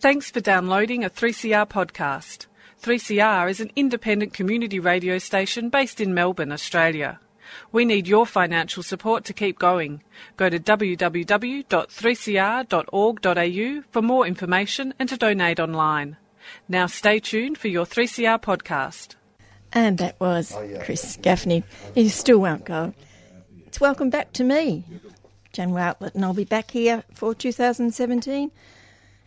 Thanks for downloading a 3CR podcast. 3CR is an independent community radio station based in Melbourne, Australia. We need your financial support to keep going. Go to www.3cr.org.au for more information and to donate online. Now stay tuned for your 3CR podcast. And that was Chris Gaffney. You still won't go. It's welcome back to me, Jan Outlet, and I'll be back here for 2017.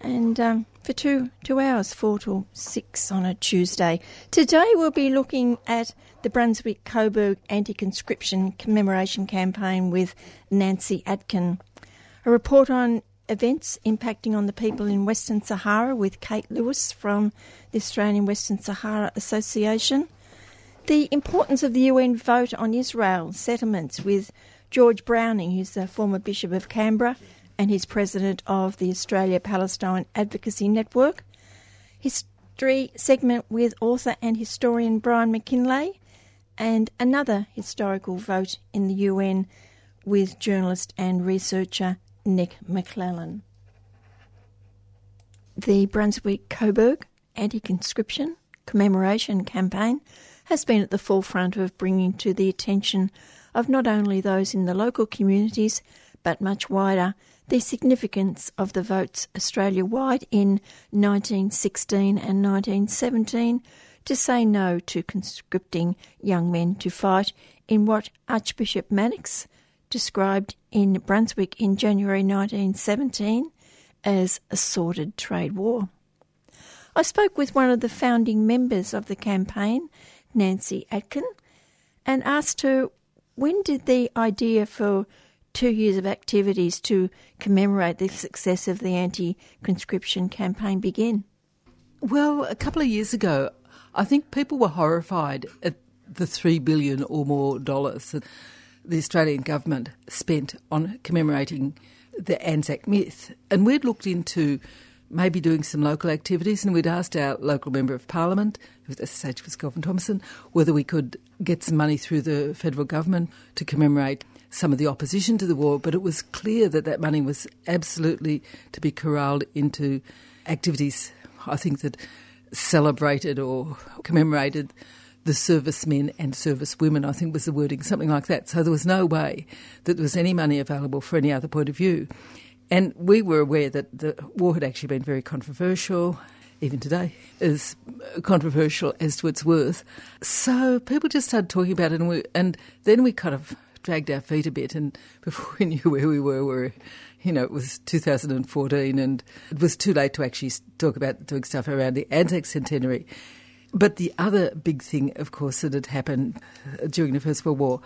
And for two hours, 4 till 6 on a Tuesday. Today we'll be looking at the Brunswick-Coburg anti-conscription commemoration campaign with Nancy Atkin. A report on events impacting on the people in Western Sahara with Kate Lewis from the Australian Western Sahara Association. The importance of the UN vote on Israel settlements with George Browning, who's the former Bishop of Canberra, and he's president of the Australia-Palestine Advocacy Network. History segment with author and historian Brian McKinlay, and another historical vote in the UN with journalist and researcher Nick McClellan. The Brunswick-Coburg anti-conscription commemoration campaign has been at the forefront of bringing to the attention of not only those in the local communities but much wider the significance of the votes Australia-wide in 1916 and 1917 to say no to conscripting young men to fight in what Archbishop Mannix described in Brunswick in January 1917 as a sordid trade war. I spoke with one of the founding members of the campaign, Nancy Atkin, and asked her when did the idea for 2 years of activities to commemorate the success of the anti-conscription campaign begin? Well, a couple of years ago, I think people were horrified at the $3 billion or more dollars that the Australian government spent on commemorating the Anzac myth. And we'd looked into maybe doing some local activities, and we'd asked our local Member of Parliament, who was SH for Scotland Thompson, whether we could get some money through the federal government to commemorate some of the opposition to the war, but it was clear that that money was absolutely to be corralled into activities, I think, that celebrated or commemorated the servicemen and servicewomen, I think was the wording, something like that. So there was no way that there was any money available for any other point of view. And we were aware that the war had actually been very controversial, even today, as controversial as to its worth. So people just started talking about it, and then we kind of dragged our feet a bit, and before we knew where we were, it was 2014, and it was too late to actually talk about doing stuff around the Anzac centenary. But the other big thing, of course, that had happened during the First World War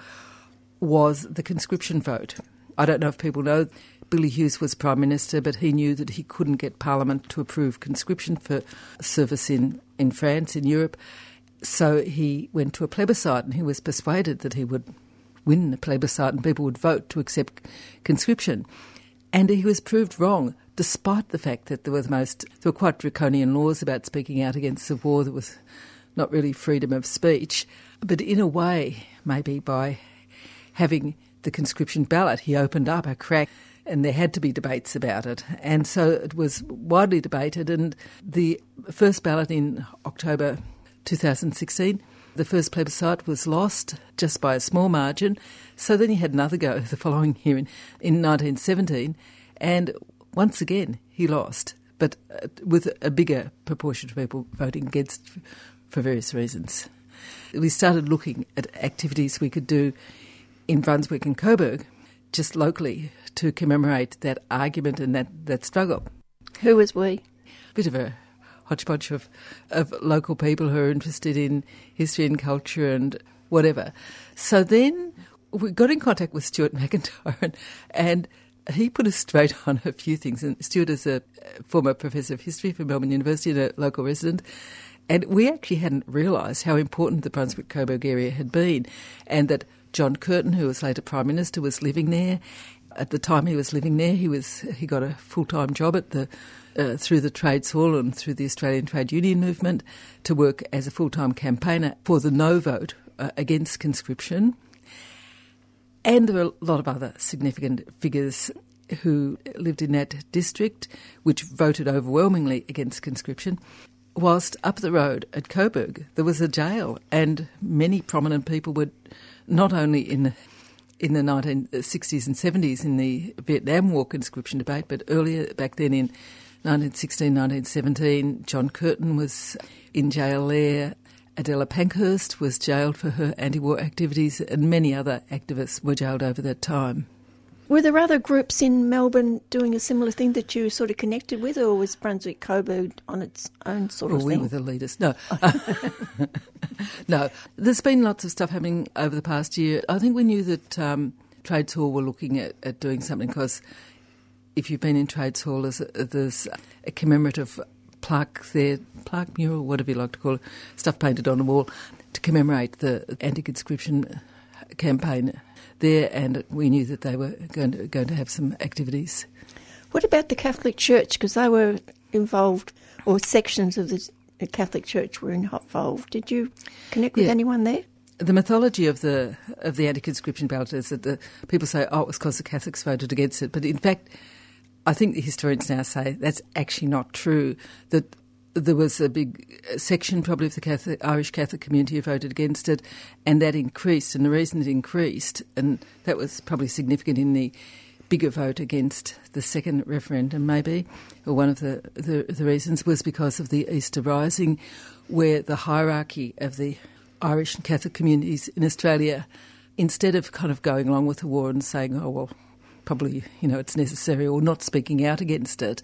was the conscription vote. I don't know if people know, Billy Hughes was Prime Minister, but he knew that he couldn't get Parliament to approve conscription for service in France, in Europe, so he went to a plebiscite, and he was persuaded that he would win the plebiscite and people would vote to accept conscription. And he was proved wrong, despite the fact that there were quite draconian laws about speaking out against the war. There was not really freedom of speech. But in a way, maybe by having the conscription ballot, he opened up a crack, and there had to be debates about it. And so it was widely debated, and the first ballot in October 2016, the first plebiscite was lost just by a small margin. So then he had another go the following year in 1917, and once again he lost, but with a bigger proportion of people voting against for various reasons. We started looking at activities we could do in Brunswick and Coburg, just locally, to commemorate that argument and that struggle. Who was we? Bit of a hodgepodge of local people who are interested in history and culture and whatever. So then we got in contact with Stuart McIntyre, and he put us straight on a few things. And Stuart is a former professor of history from Melbourne University and a local resident. And we actually hadn't realised how important the Brunswick-Coburg area had been, and that John Curtin, who was later Prime Minister, was living there. At the time he was living there, he got a full-time job at the through the Trades Hall and through the Australian Trade Union Movement to work as a full-time campaigner for the no vote against conscription. And there were a lot of other significant figures who lived in that district, which voted overwhelmingly against conscription. Whilst up the road at Coburg, there was a jail, and many prominent people were not only in the 1960s and 70s in the Vietnam War conscription debate, but earlier back then in 1916, 1917, John Curtin was in jail there. Adela Pankhurst was jailed for her anti-war activities, and many other activists were jailed over that time. Were there other groups in Melbourne doing a similar thing that you sort of connected with, or was Brunswick-Coburg on its own sort of thing? We were the leaders. No. No. There's been lots of stuff happening over the past year. I think we knew that Trades Hall were looking at doing something, because if you've been in Trades Hall, there's a commemorative plaque there, plaque mural, whatever you like to call it, stuff painted on the wall to commemorate the anti-conscription campaign there, and we knew that they were going to have some activities. What about the Catholic Church? Because they were involved, or sections of the Catholic Church were involved. Did you connect with anyone there? The mythology of the anti-conscription ballot is that the people say, oh, it was because the Catholics voted against it. But in fact, I think the historians now say that's actually not true, that there was a big section probably of the Irish Catholic community who voted against it, and that increased. And the reason it increased, and that was probably significant in the bigger vote against the second referendum maybe, or one of the reasons, was because of the Easter Rising, where the hierarchy of the Irish and Catholic communities in Australia, instead of kind of going along with the war and saying, oh, well, probably, you know, it's necessary, or not speaking out against it,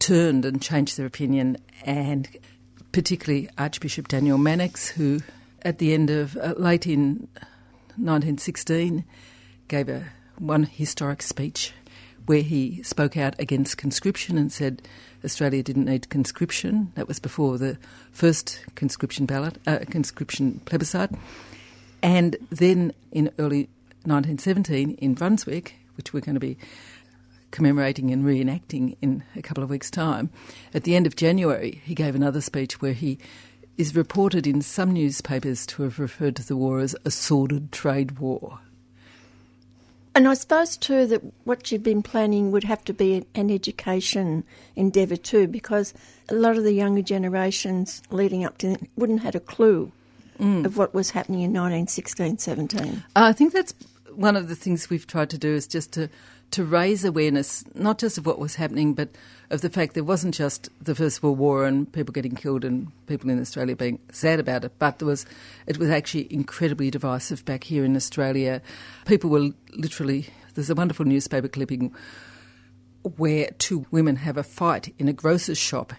turned and changed their opinion, and particularly Archbishop Daniel Mannix, who at the end of late in 1916 gave one historic speech where he spoke out against conscription and said Australia didn't need conscription. That was before the first conscription ballot, conscription plebiscite. And then in early 1917 in Brunswick, which we're going to be commemorating and reenacting in a couple of weeks' time, at the end of January, he gave another speech where he is reported in some newspapers to have referred to the war as a sordid trade war. And I suppose too that what you've been planning would have to be an education endeavour too, because a lot of the younger generations leading up to it wouldn't have had a clue of what was happening in 1916-17. I think that's one of the things we've tried to do, is just to raise awareness, not just of what was happening, but of the fact there wasn't just the First World War and people getting killed and people in Australia being sad about it, but it was actually incredibly divisive back here in Australia. People were literally, there's a wonderful newspaper clipping where two women have a fight in a grocer's shop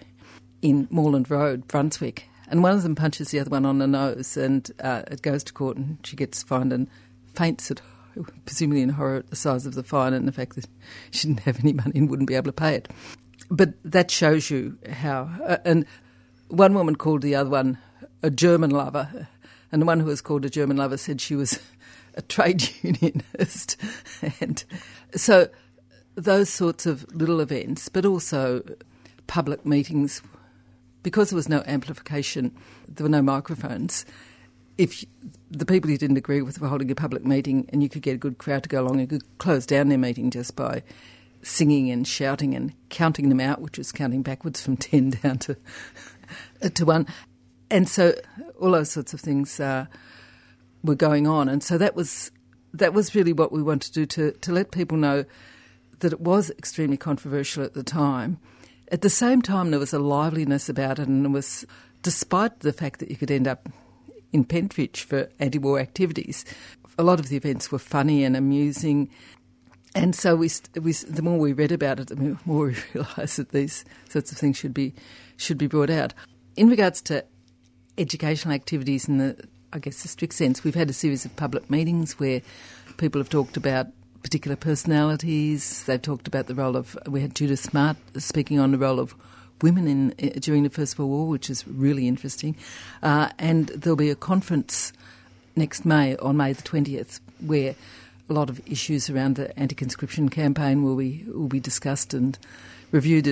in Moreland Road, Brunswick, and one of them punches the other one on the nose, and it goes to court and she gets fined and faints at presumably in horror at the size of the fine and the fact that she didn't have any money and wouldn't be able to pay it. But that shows you how. And one woman called the other one a German lover, and the one who was called a German lover said she was a trade unionist. And so those sorts of little events, but also public meetings, because there was no amplification, there were no microphones. If the people you didn't agree with were holding a public meeting and you could get a good crowd to go along, you could close down their meeting just by singing and shouting and counting them out, which was counting backwards from 10 down to 1. And so all those sorts of things were going on. And so that was really what we wanted to do, to let people know that it was extremely controversial at the time. At the same time, there was a liveliness about it, and it was, despite the fact that you could end up in Pentridge for anti-war activities, a lot of the events were funny and amusing, and so we the more we read about it, the more we realised that these sorts of things should be brought out. In regards to educational activities, in the strict sense, we've had a series of public meetings where people have talked about particular personalities. They've talked about the role of, we had Judith Smart speaking on the role of women during the First World War, which is really interesting. And there'll be a conference next May, on May the 20th, where a lot of issues around the anti-conscription campaign will be discussed and reviewed,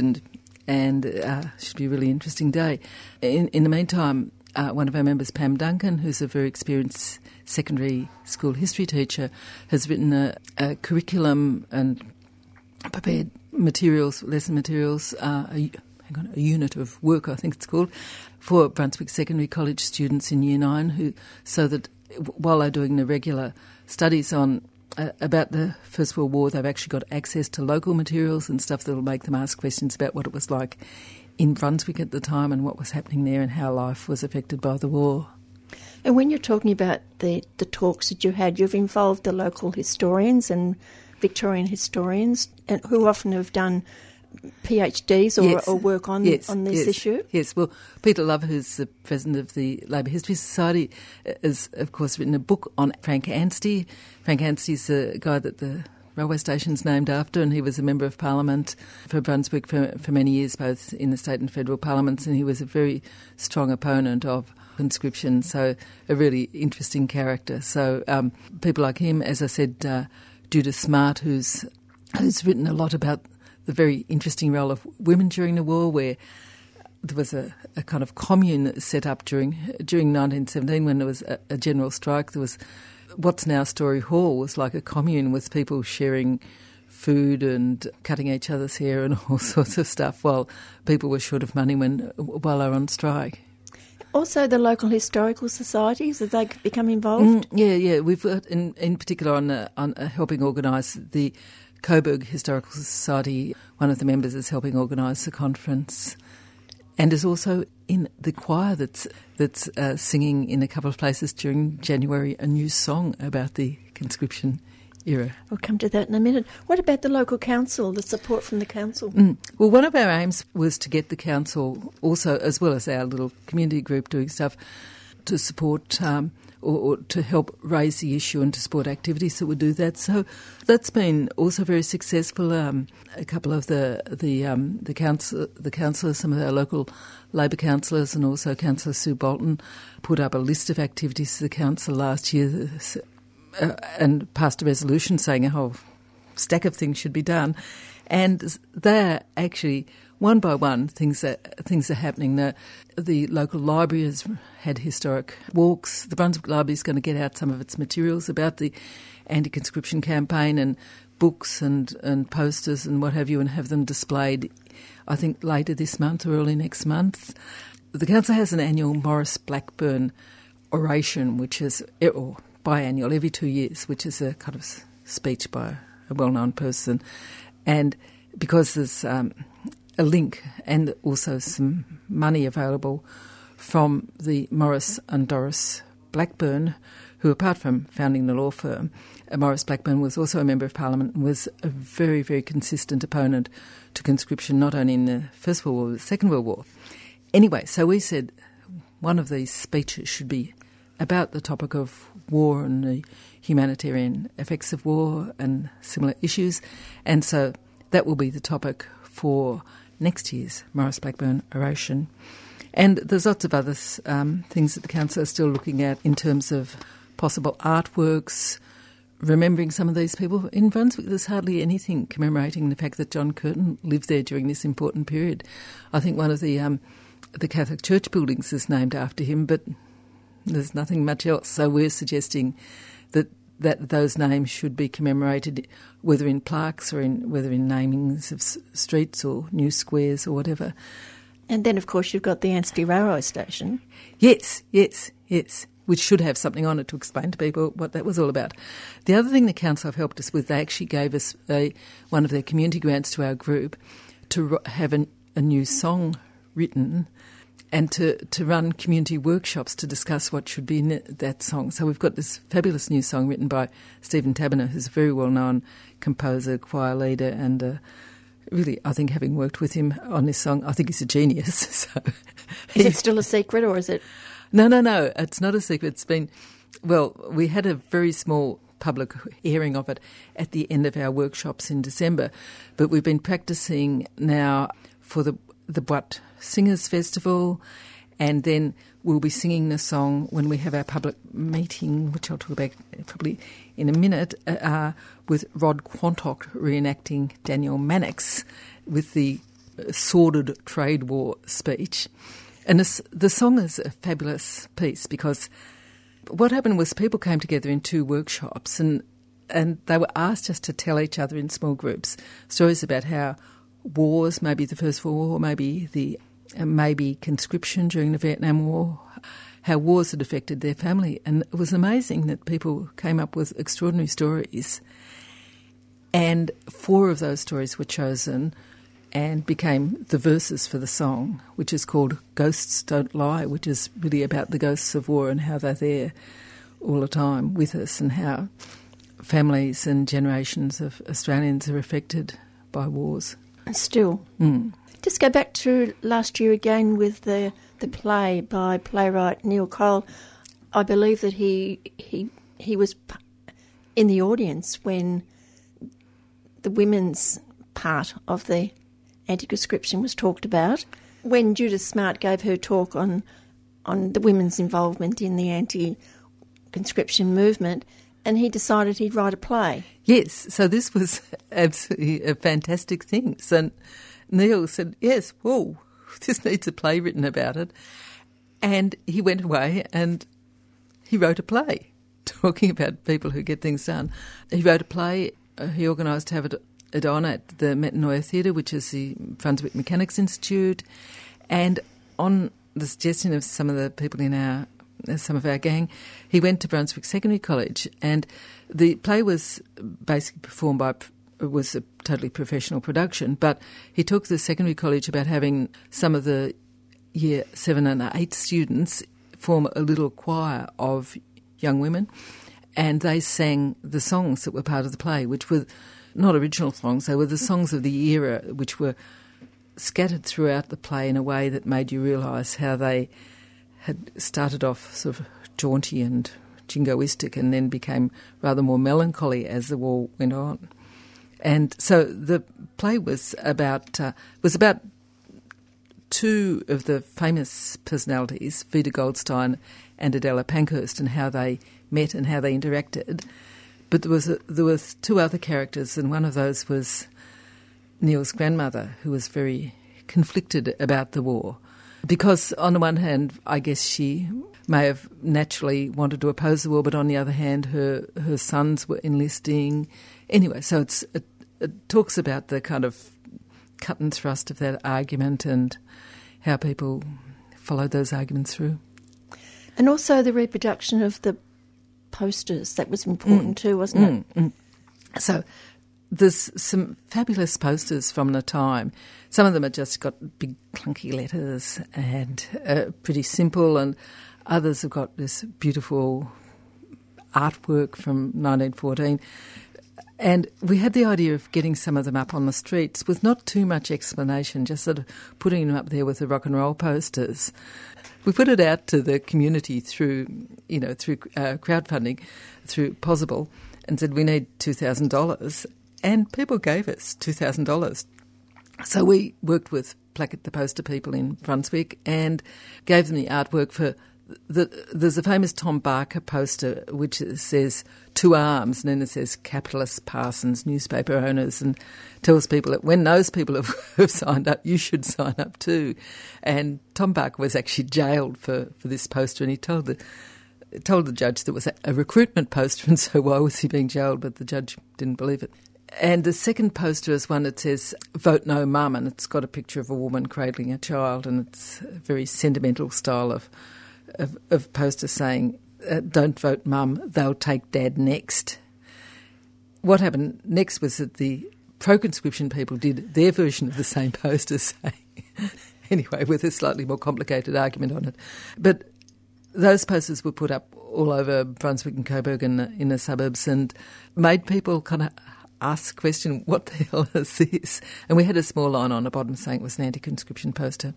and should be a really interesting day. In the meantime, one of our members, Pam Duncan, who's a very experienced secondary school history teacher, has written a curriculum and prepared materials, lesson materials, a unit of work, I think it's called, for Brunswick Secondary College students in Year 9, so that while they're doing the regular studies on about the First World War, they've actually got access to local materials and stuff that will make them ask questions about what it was like in Brunswick at the time and what was happening there and how life was affected by the war. And when you're talking about the talks that you had, you've involved the local historians and Victorian historians, and who often have done PhDs or work on this issue? Yes, well, Peter Love, who's the president of the Labour History Society, has, of course, written a book on Frank Anstey. Frank Anstey's a guy that the railway station's named after, and he was a Member of Parliament for Brunswick for many years, both in the state and federal parliaments, and he was a very strong opponent of conscription, so a really interesting character. So people like him, as I said, Judith Smart, who's written a lot about the very interesting role of women during the war, where there was a kind of commune that was set up during 1917 when there was a general strike. There was what's now Storey Hall was like a commune with people sharing food and cutting each other's hair and all sorts of stuff while people were short of money while they were on strike. Also the local historical societies, have they become involved? Yeah. We've worked in particular on helping organise the Coburg Historical Society. One of the members is helping organise the conference and is also in the choir that's singing in a couple of places during January a new song about the conscription era. We'll come to that in a minute. What about the local council, the support from the council? Well, one of our aims was to get the council also, as well as our little community group doing stuff, to support or to help raise the issue and to support activities that would do that. So that's been also very successful. A couple of the councillors, some of our local Labor councillors and also Councillor Sue Bolton, put up a list of activities to the council last year and passed a resolution saying a whole stack of things should be done. And they're actually, one by one, things are happening. The local library has had historic walks. The Brunswick Library is going to get out some of its materials about the anti-conscription campaign and books and posters and what have you, and have them displayed, I think, later this month or early next month. The council has an annual Morris Blackburn oration, which is, or biannual, every 2 years, which is a kind of speech by a well-known person. And because there's a link and also some money available from the Morris and Doris Blackburn, who, apart from founding the law firm, Morris Blackburn was also a Member of Parliament and was a very, very consistent opponent to conscription, not only in the First World War, but the Second World War. Anyway, so we said one of these speeches should be about the topic of war and the humanitarian effects of war and similar issues. And so that will be the topic for next year's Morris Blackburn oration. And there's lots of other things that the council are still looking at in terms of possible artworks, remembering some of these people. In Brunswick, there's hardly anything commemorating the fact that John Curtin lived there during this important period. I think one of the Catholic Church buildings is named after him, but there's nothing much else. So we're suggesting that those names should be commemorated, whether in plaques or whether in namings of streets or new squares or whatever. And then, of course, you've got the Anstey Railway Station. Yes, which should have something on it to explain to people what that was all about. The other thing the council have helped us with, they actually gave us one of their community grants to our group to have a new song written and to run community workshops to discuss what should be in that song. So we've got this fabulous new song written by Stephen Taberner, who's a very well-known composer, choir leader, and really, I think, having worked with him on this song, I think he's a genius. So. Is it still a secret, or is it? No, it's not a secret. It's been, well, we had a very small public airing of it at the end of our workshops in December, but we've been practising now for the Boite Singers Festival, and then we'll be singing the song when we have our public meeting, which I'll talk about probably in a minute, with Rod Quantock reenacting Daniel Mannix with the sordid trade war speech. And the song is a fabulous piece, because what happened was people came together in two workshops, and and they were asked just to tell each other in small groups stories about how wars, maybe the First World War, maybe the conscription during the Vietnam War, how wars had affected their family. And it was amazing that people came up with extraordinary stories. And four of those stories were chosen and became the verses for the song, which is called Ghosts Don't Lie, which is really about the ghosts of war and how they're there all the time with us and how families and generations of Australians are affected by wars. Still. Mm. Just go back to last year again with the play by playwright Neil Cole. I believe that he was in the audience when the women's part of the anti-conscription was talked about. When Judith Smart gave her talk on the women's involvement in the anti-conscription movement, and he decided he'd write a play. Yes, so this was absolutely a fantastic thing. So Neil said, yes, whoa, this needs a play written about it. And he went away and he wrote a play talking about people who get things done. He wrote a play. He organised to have it on at the Metanoia Theatre, which is the Brunswick Mechanics Institute. And on the suggestion of some of the people in some of our gang, he went to Brunswick Secondary College, and the play was basically performed by, was a totally professional production, but he talked to the secondary college about having some of the year 7 and 8 students form a little choir of young women, and they sang the songs that were part of the play, which were not original songs, they were the songs of the era, which were scattered throughout the play in a way that made you realise how they had started off sort of jaunty and jingoistic and then became rather more melancholy as the war went on. And so the play was about two of the famous personalities, Vida Goldstein and Adela Pankhurst, and how they met and how they interacted. But there was two other characters, and one of those was Neil's grandmother, who was very conflicted about the war. Because on the one hand, I guess she may have naturally wanted to oppose the war, but on the other hand, her sons were enlisting. Anyway, so it talks about the kind of cut and thrust of that argument and how people followed those arguments through. And also the reproduction of the posters, that was important too, wasn't it? Mm. So there's some fabulous posters from the time. Some of them have just got big clunky letters and pretty simple, and others have got this beautiful artwork from 1914. And we had the idea of getting some of them up on the streets with not too much explanation, just sort of putting them up there with the rock and roll posters. We put it out to the community through crowdfunding, through Possible, and said we need $2,000. And people gave us $2,000. So we worked with Placket the Poster people in Brunswick and gave them the artwork for... There's a famous Tom Barker poster which says 2 arms, and then it says capitalists, parsons, newspaper owners, and tells people that when those people have signed up, you should sign up too. And Tom Barker was actually jailed for this poster, and he told the judge that it was a recruitment poster, and so why was he being jailed? But the judge didn't believe it. And the second poster is one that says, Vote No Mum, and it's got a picture of a woman cradling a child, and it's a very sentimental style of poster saying, Don't vote Mum, they'll take Dad next. What happened next was that the pro-conscription people did their version of the same poster saying, anyway, with a slightly more complicated argument on it. But those posters were put up all over Brunswick and Coburg and in the suburbs and made people kind of ask the question, what the hell is this? And we had a small line on the bottom saying it was an anti-conscription poster.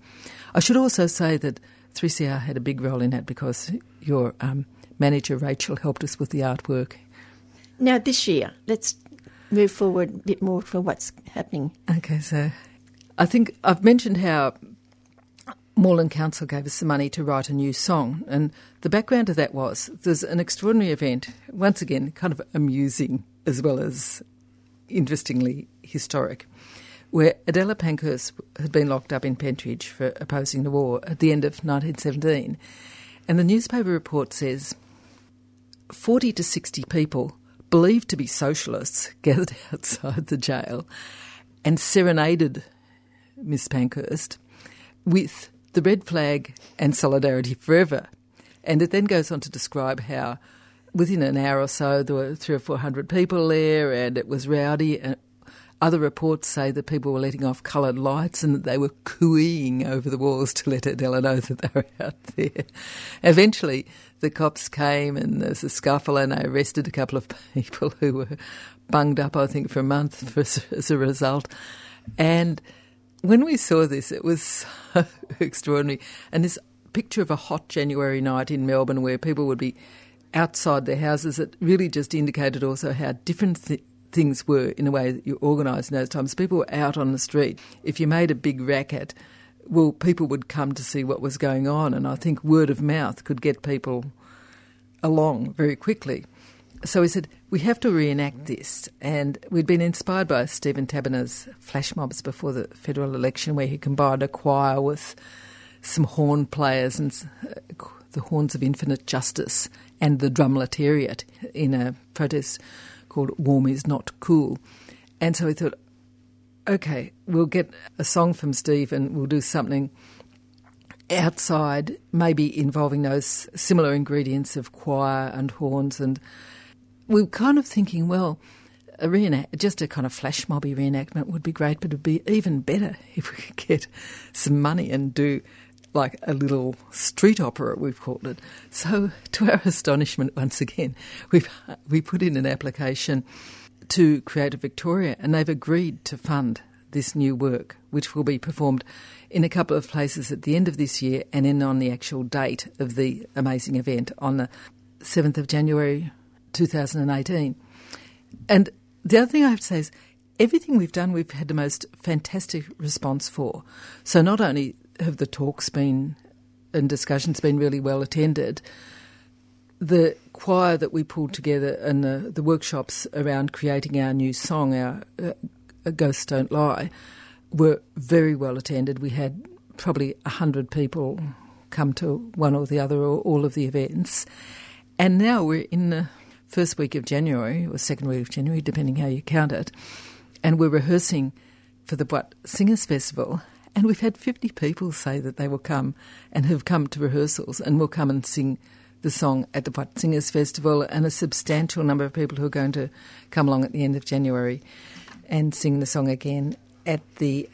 I should also say that 3CR had a big role in that because your manager, Rachel, helped us with the artwork. Now this year, let's move forward a bit more for what's happening. Okay, so I think I've mentioned how Moreland Council gave us some money to write a new song, and the background of that was there's an extraordinary event, once again kind of amusing as well as interestingly historic, where Adela Pankhurst had been locked up in Pentridge for opposing the war at the end of 1917. And the newspaper report says 40 to 60 people believed to be socialists, gathered outside the jail and serenaded Miss Pankhurst with the red flag and solidarity forever. And it then goes on to describe how within an hour or so there were 300 or 400 people there and it was rowdy. And other reports say that people were letting off coloured lights and that they were cooing over the walls to let Adela know that they were out there. Eventually the cops came and there was a scuffle and they arrested a couple of people who were bunged up, I think, for a month as a result. And when we saw this, it was so extraordinary. And this picture of a hot January night in Melbourne where people would be outside their houses, it really just indicated also how different things were in a way that you organised in those times. People were out on the street. If you made a big racket, well, people would come to see what was going on, and I think word of mouth could get people along very quickly. So we said, we have to reenact this. And we'd been inspired by Stephen Taberner's flash mobs before the federal election, where he combined a choir with some horn players and the Horns of Infinite Justice and the Drumletariat in a protest called Warm Is Not Cool. And so we thought, OK, we'll get a song from Steve and we'll do something outside, maybe involving those similar ingredients of choir and horns. And we were kind of thinking, well, just a kind of flash mobby reenactment would be great, but it would be even better if we could get some money and do like a little street opera, we've called it. So to our astonishment, once again, we put in an application to Creative Victoria and they've agreed to fund this new work, which will be performed in a couple of places at the end of this year and then on the actual date of the amazing event on the 7th of January 2018. And the other thing I have to say is everything we've done, we've had the most fantastic response for. So not only have the talks been and discussions been really well attended, the choir that we pulled together and the workshops around creating our new song, our Ghosts Don't Lie, were very well attended. We had probably 100 people come to one or the other or all of the events. And now we're in the first week of January or second week of January, depending how you count it, and we're rehearsing for the Bwat Singers Festival. And we've had 50 people say that they will come and have come to rehearsals and will come and sing the song at the Bwat Singers Festival, and a substantial number of people who are going to come along at the end of January and sing the song again at the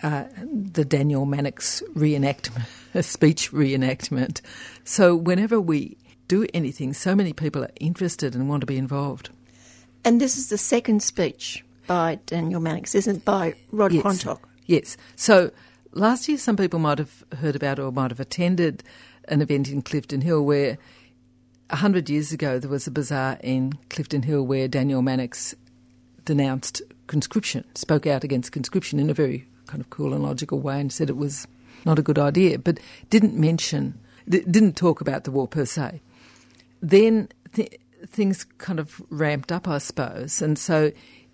Daniel Mannix reenactment, a speech reenactment. So whenever we do anything, so many people are interested and want to be involved. And this is the second speech by Daniel Mannix, isn't it, by Rod Quantock? Yes. So last year, some people might have heard about or might have attended an event in Clifton Hill where 100 years ago there was a bazaar in Clifton Hill where Daniel Mannix denounced conscription, spoke out against conscription in a very kind of cool and logical way and said it was not a good idea, but didn't talk about the war per se. Then things kind of ramped up, I suppose, and so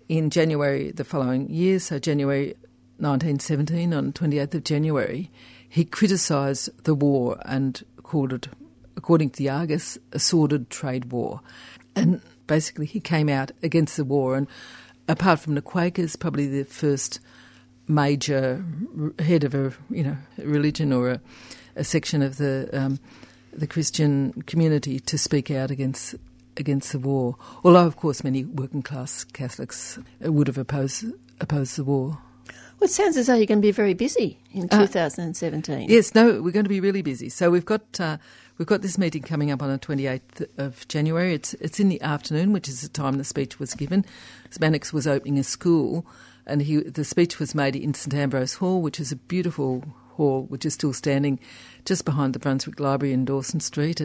in January the following year, so January 1917, on 28th of January, he criticised the war and called it, according to the Argus, a sordid trade war. And basically he came out against the war, and apart from the Quakers, probably the first major head of a religion or a section of the Christian community to speak out against the war. Although, of course, many working class Catholics would have opposed the war. Well, it sounds as though you're going to be very busy in 2017. Yes, no, we're going to be really busy. So we've got this meeting coming up on the 28th of January. It's in the afternoon, which is the time the speech was given. Mannix was opening a school, and the speech was made in St Ambrose Hall, which is a beautiful hall which is still standing just behind the Brunswick Library in Dawson Street,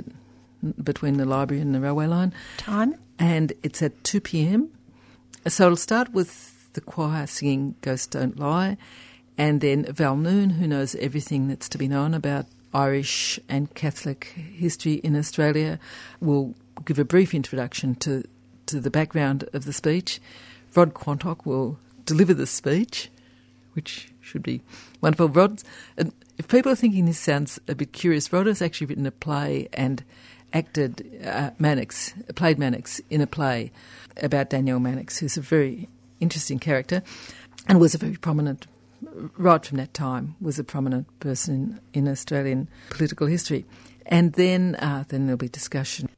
between the library and the railway line. Time? And it's at 2 p.m. So it'll start with the choir singing Ghosts Don't Lie, and then Val Noon, who knows everything that's to be known about Irish and Catholic history in Australia, will give a brief introduction to the background of the speech. Rod Quantock will deliver the speech, which should be wonderful. Rod, if people are thinking this sounds a bit curious, Rod has actually written a play and acted Mannix, played Mannix in a play about Daniel Mannix, who's a very interesting character and was a very prominent, right from that time, was a prominent person in Australian political history. And then there'll be discussion.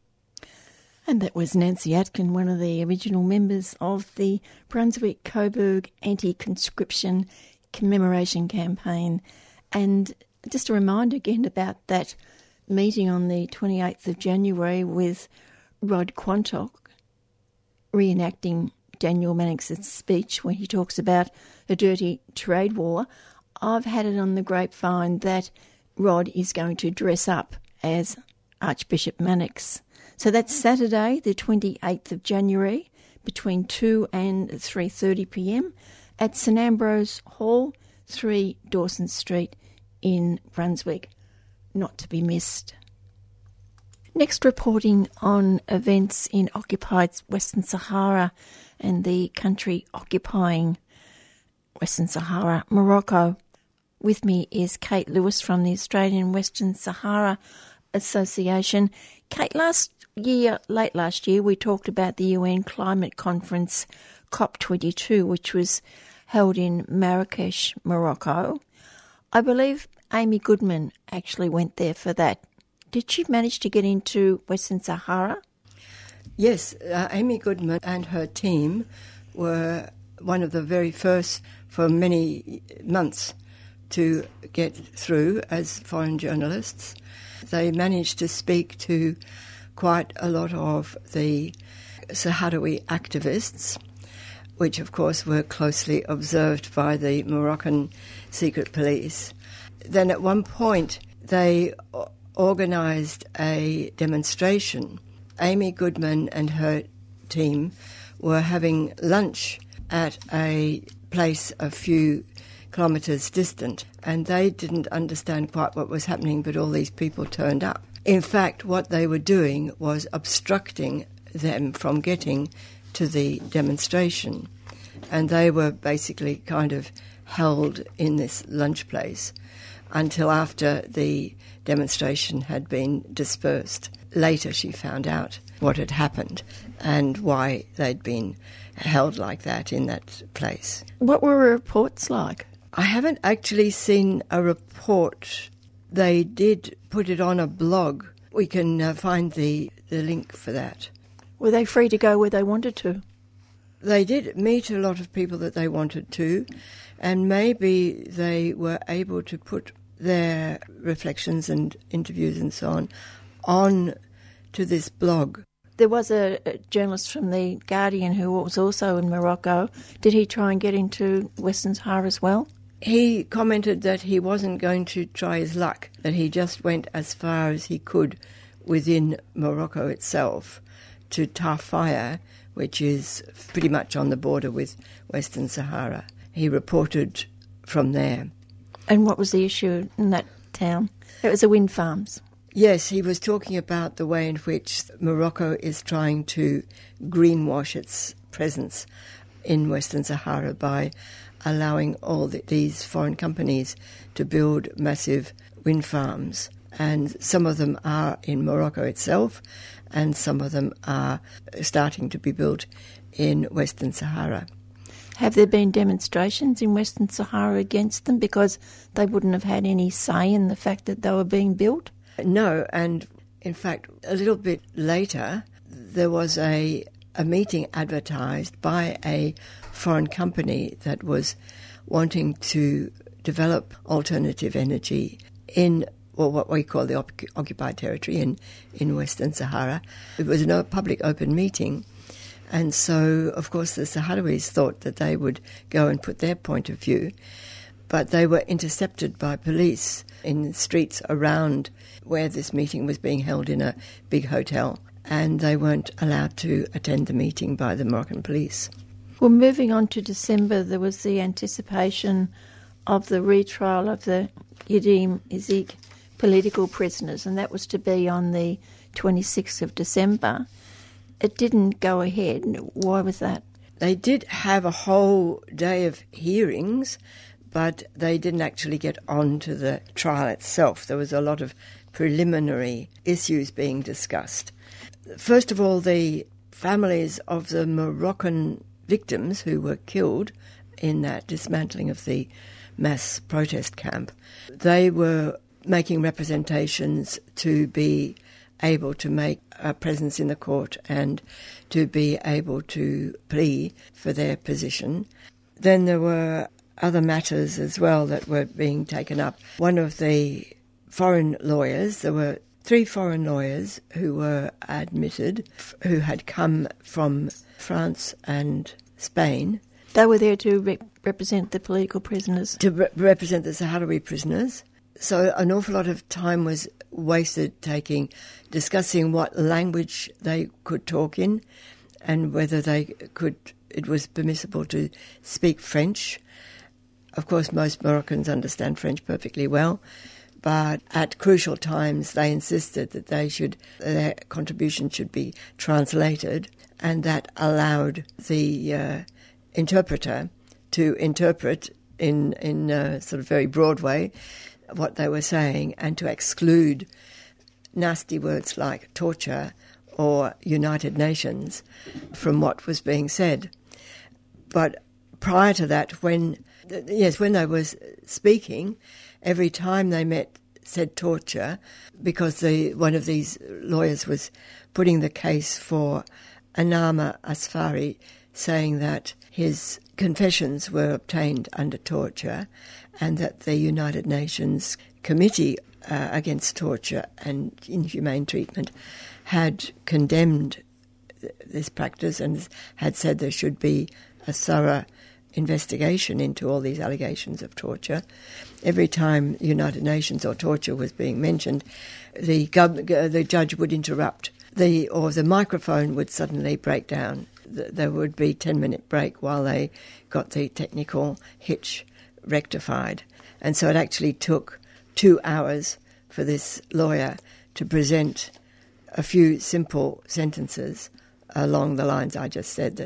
And that was Nancy Atkin, one of the original members of the Brunswick-Coburg anti-conscription commemoration campaign. And just a reminder again about that meeting on the 28th of January with Rod Quantock reenacting Daniel Mannix's speech when he talks about a dirty trade war. I've had it on the grapevine that Rod is going to dress up as Archbishop Mannix. So that's Saturday, the 28th of January, between 2 and 3:30pm at St Ambrose Hall, 3 Dawson Street in Brunswick. Not to be missed. Next, reporting on events in occupied Western Sahara and the country occupying Western Sahara, Morocco. With me is Kate Lewis from the Australian Western Sahara Association. Kate, late last year, we talked about the UN Climate Conference COP22, which was held in Marrakesh, Morocco. I believe Amy Goodman actually went there for that. Did she manage to get into Western Sahara? Yes, Amy Goodman and her team were one of the very first for many months to get through as foreign journalists. They managed to speak to quite a lot of the Sahrawi activists, which of course were closely observed by the Moroccan secret police. Then at one point they organised a demonstration. Amy Goodman and her team were having lunch at a place a few kilometres distant, and they didn't understand quite what was happening, but all these people turned up. In fact, what they were doing was obstructing them from getting to the demonstration, and they were basically kind of held in this lunch place until after the demonstration had been dispersed. Later she found out what had happened and why they'd been held like that in that place. What were reports like? I haven't actually seen a report. They did put it on a blog. We can find the link for that. Were they free to go where they wanted to? They did meet a lot of people that they wanted to, and maybe they were able to put their reflections and interviews and so on to this blog. There was a journalist from The Guardian who was also in Morocco. Did he try and get into Western Sahara as well? He commented that he wasn't going to try his luck, that he just went as far as he could within Morocco itself to Tarfaya, which is pretty much on the border with Western Sahara. He reported from there. And what was the issue in that town? It was the wind farms. Yes, he was talking about the way in which Morocco is trying to greenwash its presence in Western Sahara by allowing all these foreign companies to build massive wind farms. And some of them are in Morocco itself, and some of them are starting to be built in Western Sahara. Have there been demonstrations in Western Sahara against them because they wouldn't have had any say in the fact that they were being built? No, and in fact, a little bit later, there was a meeting advertised by a foreign company that was wanting to develop alternative energy in, or what we call the occupied territory in Western Sahara. It was a public open meeting. And so, of course, the Sahrawis thought that they would go and put their point of view, but they were intercepted by police in streets around where this meeting was being held in a big hotel, and they weren't allowed to attend the meeting by the Moroccan police. Well, moving on to December, there was the anticipation of the retrial of the Yedim Izik political prisoners, and that was to be on the 26th of December. It didn't go ahead. Why was that? They did have a whole day of hearings, but they didn't actually get on to the trial itself. There was a lot of preliminary issues being discussed. First of all, the families of the Moroccan victims who were killed in that dismantling of the mass protest camp, they were making representations to be able to make a presence in the court and to be able to plead for their position. Then there were other matters as well that were being taken up. One of the foreign lawyers, there were three foreign lawyers who were admitted, who had come from France and Spain. They were there to represent the political prisoners. To represent the Sahrawi prisoners. So an awful lot of time was wasted discussing what language they could talk in and whether it was permissible to speak French. Of course, most Moroccans understand French perfectly well, but at crucial times they insisted that their contribution should be translated, and that allowed the interpreter to interpret in a sort of very broad way what they were saying, and to exclude nasty words like torture or United Nations from what was being said. But prior to that, when they were speaking, every time they met said torture, because one of these lawyers was putting the case for Anama Asfari, saying that his confessions were obtained under torture, and that the United Nations Committee Against Torture and Inhumane Treatment had condemned this practice and had said there should be a thorough investigation into all these allegations of torture. Every time United Nations or torture was being mentioned, the judge would interrupt, or the microphone would suddenly break down. There would be a 10-minute break while they got the technical hitch rectified. And so it actually took 2 hours for this lawyer to present a few simple sentences along the lines I just said,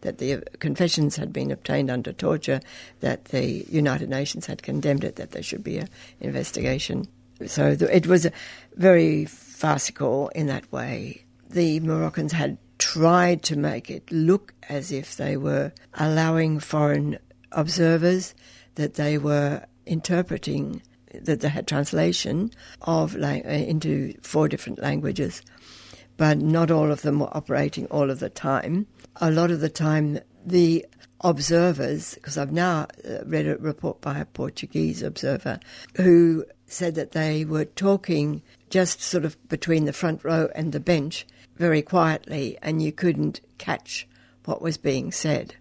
that the confessions had been obtained under torture, that the United Nations had condemned it, that there should be an investigation. So it was very farcical in that way. The Moroccans had tried to make it look as if they were allowing foreign observers, that they were interpreting, that they had translation into 4 different languages, but not all of them were operating all of the time. A lot of the time, the observers, because I've now read a report by a Portuguese observer who said that they were talking just sort of between the front row and the bench very quietly, and you couldn't catch what was being said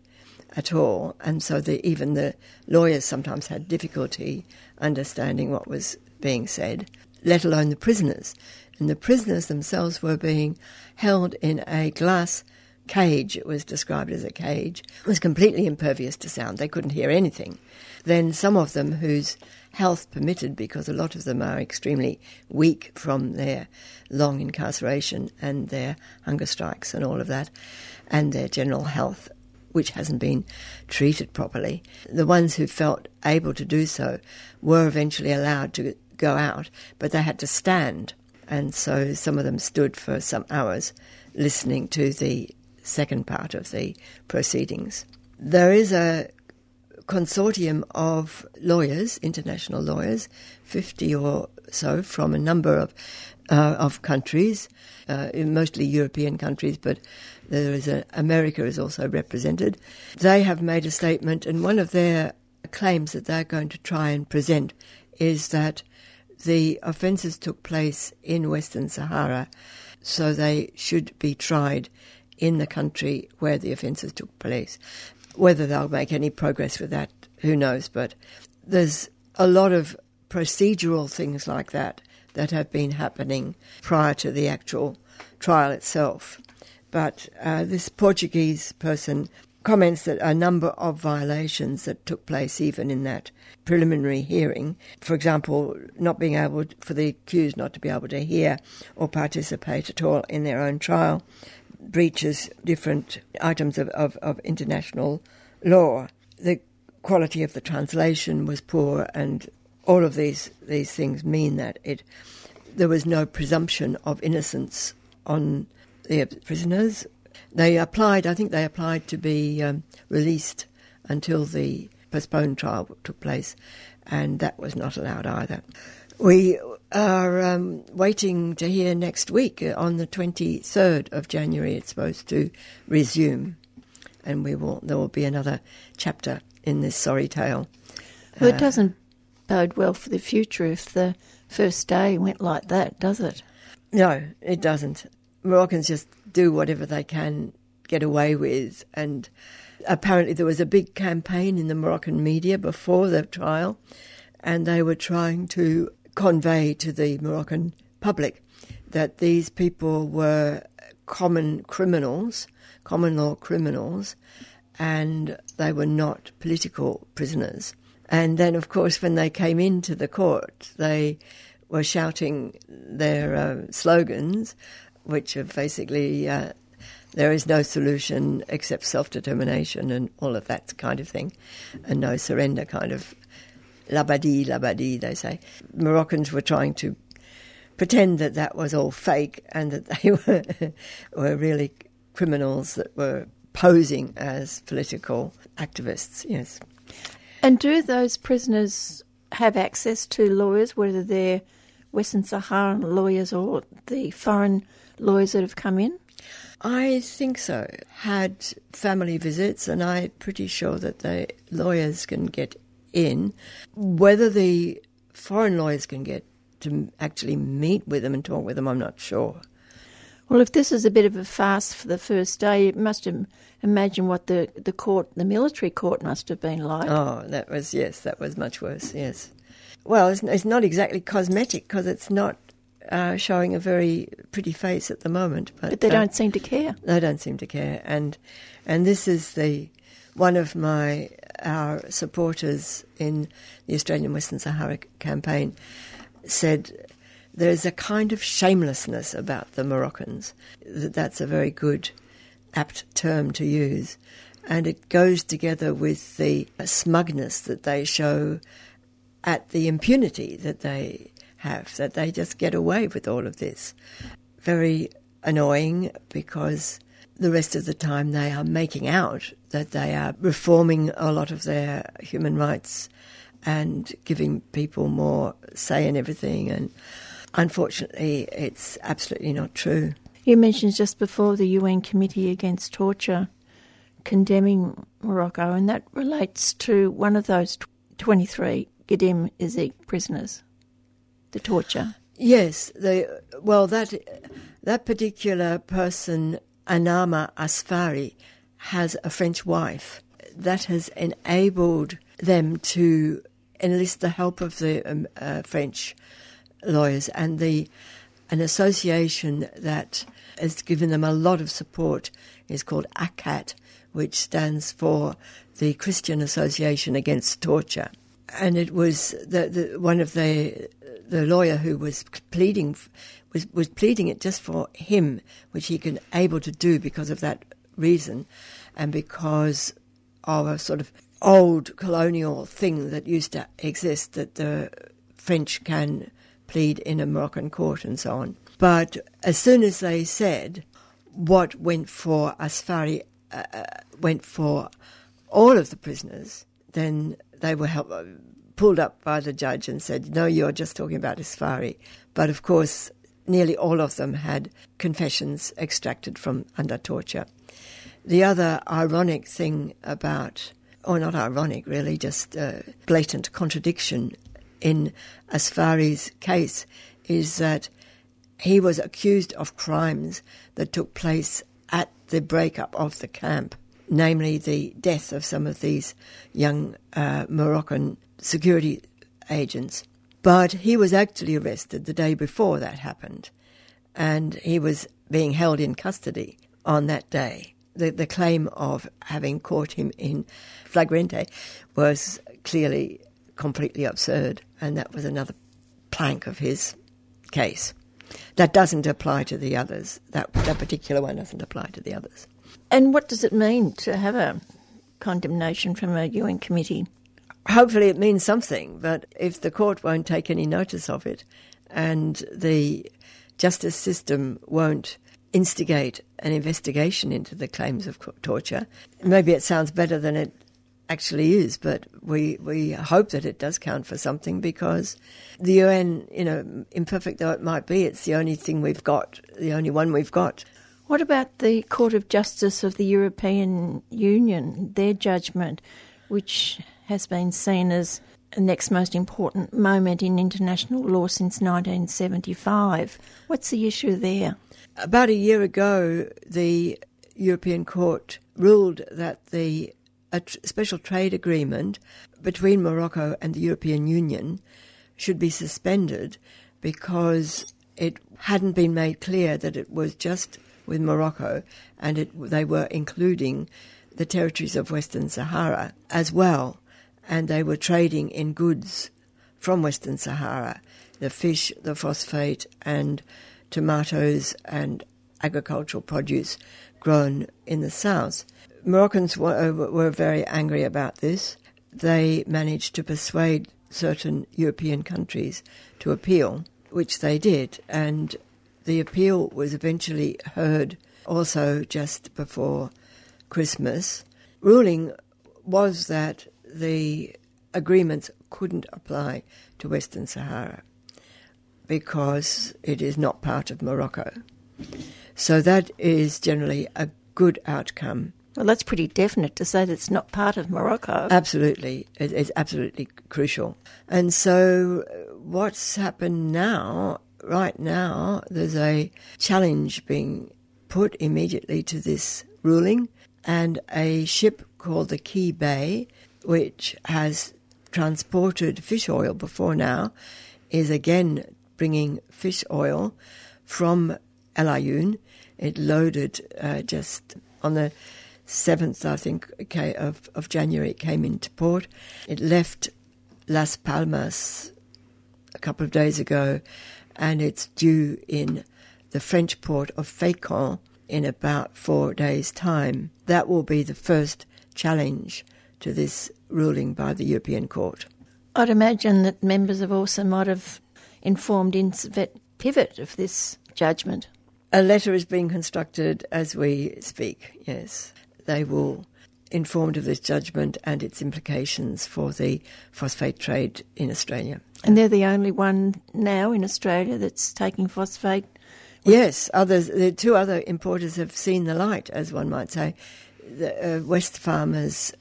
at all, and so even the lawyers sometimes had difficulty understanding what was being said, let alone the prisoners. And the prisoners themselves were being held in a glass cage. It was described as a cage. It was completely impervious to sound. They couldn't hear anything. Then some of them, whose health permitted, because a lot of them are extremely weak from their long incarceration and their hunger strikes and all of that, and their general health, which hasn't been treated properly. The ones who felt able to do so were eventually allowed to go out, but they had to stand. And so some of them stood for some hours listening to the second part of the proceedings. There is a consortium of lawyers, international lawyers, 50 or so from a number of countries, mostly European countries, but America is also represented. They have made a statement, and one of their claims that they're going to try and present is that the offences took place in Western Sahara, so they should be tried in the country where the offences took place. Whether they'll make any progress with that, who knows, but there's a lot of procedural things like that have been happening prior to the actual trial itself. But this Portuguese person comments that a number of violations that took place even in that preliminary hearing, for example, for the accused not to be able to hear or participate at all in their own trial, breaches different items of international law. The quality of the translation was poor, and all of these things mean that there was no presumption of innocence on the prisoners. They applied, I think they applied to be released until the postponed trial took place, and that was not allowed either. We are waiting to hear next week. On the 23rd of January it's supposed to resume, and there will be another chapter in this sorry tale. Well, it doesn't bode well for the future if the first day went like that, does it? No, it doesn't. Moroccans just do whatever they can get away with, and apparently there was a big campaign in the Moroccan media before the trial, and they were trying to convey to the Moroccan public that these people were common law criminals, and they were not political prisoners. And then, of course, when they came into the court, they were shouting their slogans, which are basically there is no solution except self-determination and all of that kind of thing, and no surrender kind of labadi, labadi, they say. Moroccans were trying to pretend that that was all fake and that they were really criminals that were posing as political activists, yes. And do those prisoners have access to lawyers, whether they're Western Saharan lawyers or the foreign lawyers that have come in? I think so. Had family visits, and I'm pretty sure that the lawyers can get in. Whether the foreign lawyers can get to actually meet with them and talk with them, I'm not sure. Well, if this is a bit of a farce for the first day, you must imagine what the military court must have been like. Oh, that was much worse, yes. Well, it's not exactly cosmetic because it's not showing a very pretty face at the moment. But they don't seem to care. They don't seem to care. And this is one of our supporters in the Australian Western Sahara campaign said, there's a kind of shamelessness about the Moroccans. That's a very good, apt term to use. And it goes together with the smugness that they show at the impunity that they have, that they just get away with all of this. Very annoying, because the rest of the time they are making out that they are reforming a lot of their human rights and giving people more say in everything, and unfortunately, it's absolutely not true. You mentioned just before the UN Committee Against Torture condemning Morocco, and that relates to one of those 23 Gedim Izik prisoners, the torture. Yes, that particular person, Anama Asfari, has a French wife. That has enabled them to enlist the help of the French lawyers, and an association that has given them a lot of support is called ACAT, which stands for the Christian Association Against Torture. And it was one of the lawyer who was pleading it just for him, which he can able to do because of that reason, and because of a sort of old colonial thing that used to exist, that the French can plead in a Moroccan court and so on. But as soon as they said what went for Asfari went for all of the prisoners, then they were pulled up by the judge and said, no, you're just talking about Asfari. But of course, nearly all of them had confessions extracted from under torture. The other ironic thing or not ironic really, just blatant contradiction in Asfari's case, is that he was accused of crimes that took place at the breakup of the camp, namely the death of some of these young Moroccan security agents. But he was actually arrested the day before that happened, and he was being held in custody on that day. The claim of having caught him in flagrante was clearly completely absurd, and that was another plank of his case. That doesn't apply to the others. That particular one doesn't apply to the others. And what does it mean to have a condemnation from a UN committee. Hopefully it means something, but if the court won't take any notice of it and the justice system won't instigate an investigation into the claims of torture, maybe it sounds better than it actually is, but we hope that it does count for something, because the UN, imperfect though it might be, it's the only thing we've got, the only one we've got. What about the Court of Justice of the European Union, their judgment, which has been seen as the next most important moment in international law since 1975. What's the issue there? About a year ago, the European Court ruled that a special trade agreement between Morocco and the European Union should be suspended because it hadn't been made clear that it was just with Morocco, and they were including the territories of Western Sahara as well, and they were trading in goods from Western Sahara, the fish, the phosphate and tomatoes and agricultural produce grown in the south. Moroccans were very angry about this. They managed to persuade certain European countries to appeal, which they did, and the appeal was eventually heard also just before Christmas. Ruling was that the agreements couldn't apply to Western Sahara because it is not part of Morocco. So that is generally a good outcome. Well, that's pretty definite to say that it's not part of Morocco. Absolutely. It's absolutely crucial. And so what's happened now, right now, there's a challenge being put immediately to this ruling, and a ship called the Key Bay, which has transported fish oil before now, is again bringing fish oil from El Ayun. It loaded just on the 7th, I think, of January, it came into port. It left Las Palmas a couple of days ago, and it's due in the French port of Fécamp in about 4 days' time. That will be the first challenge to this ruling by the European Court. I'd imagine that members of ORSA might have informed INSEVET Pivot of this judgment. A letter is being constructed as we speak, yes. They will informed of this judgment and its implications for the phosphate trade in Australia. And they're the only one now in Australia that's taking phosphate? Yes, the two other importers have seen the light, as one might say. The West Farmers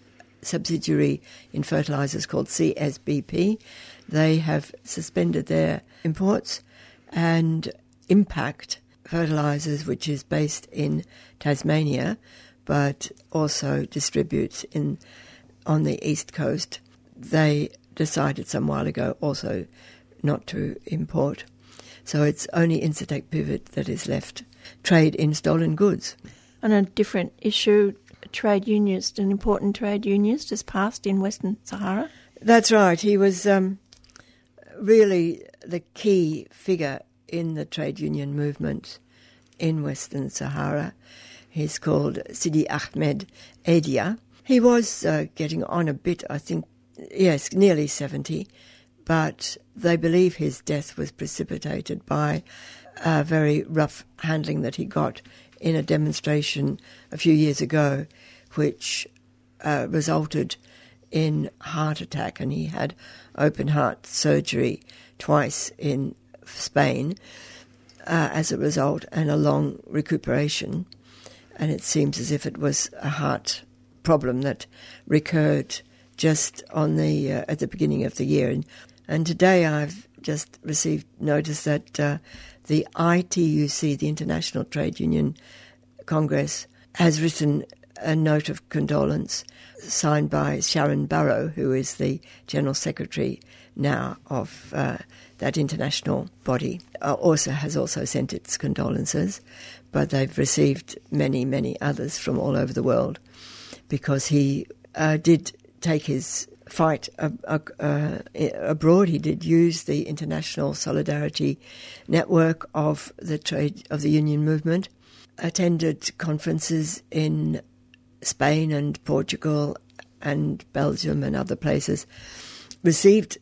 subsidiary in fertilisers called CSBP, they have suspended their imports, and Impact Fertilisers, which is based in Tasmania but also distributes on the East Coast, they decided some while ago also not to import. So it's only Incitec Pivot that is left. Trade in stolen goods. On a different issue, an important trade unionist has passed in Western Sahara. That's right. He was really the key figure in the trade union movement in Western Sahara. He's called Sidi Ahmed Edia. He was getting on a bit, I think, yes, nearly 70, but they believe his death was precipitated by a very rough handling that he got in a demonstration a few years ago, which resulted in heart attack, and he had open heart surgery twice in Spain as a result, and a long recuperation. And it seems as if it was a heart problem that recurred just on the at the beginning of the year. And today I've just received notice that the ITUC, the International Trade Union Congress, has written a note of condolence signed by Sharon Burrow, who is the General Secretary now of that international body. ORSA has also sent its condolences, but they've received many, many others from all over the world, because he did take his fight abroad. He did use the international solidarity network of the trade of the union movement, attended conferences in Spain and Portugal and Belgium and other places received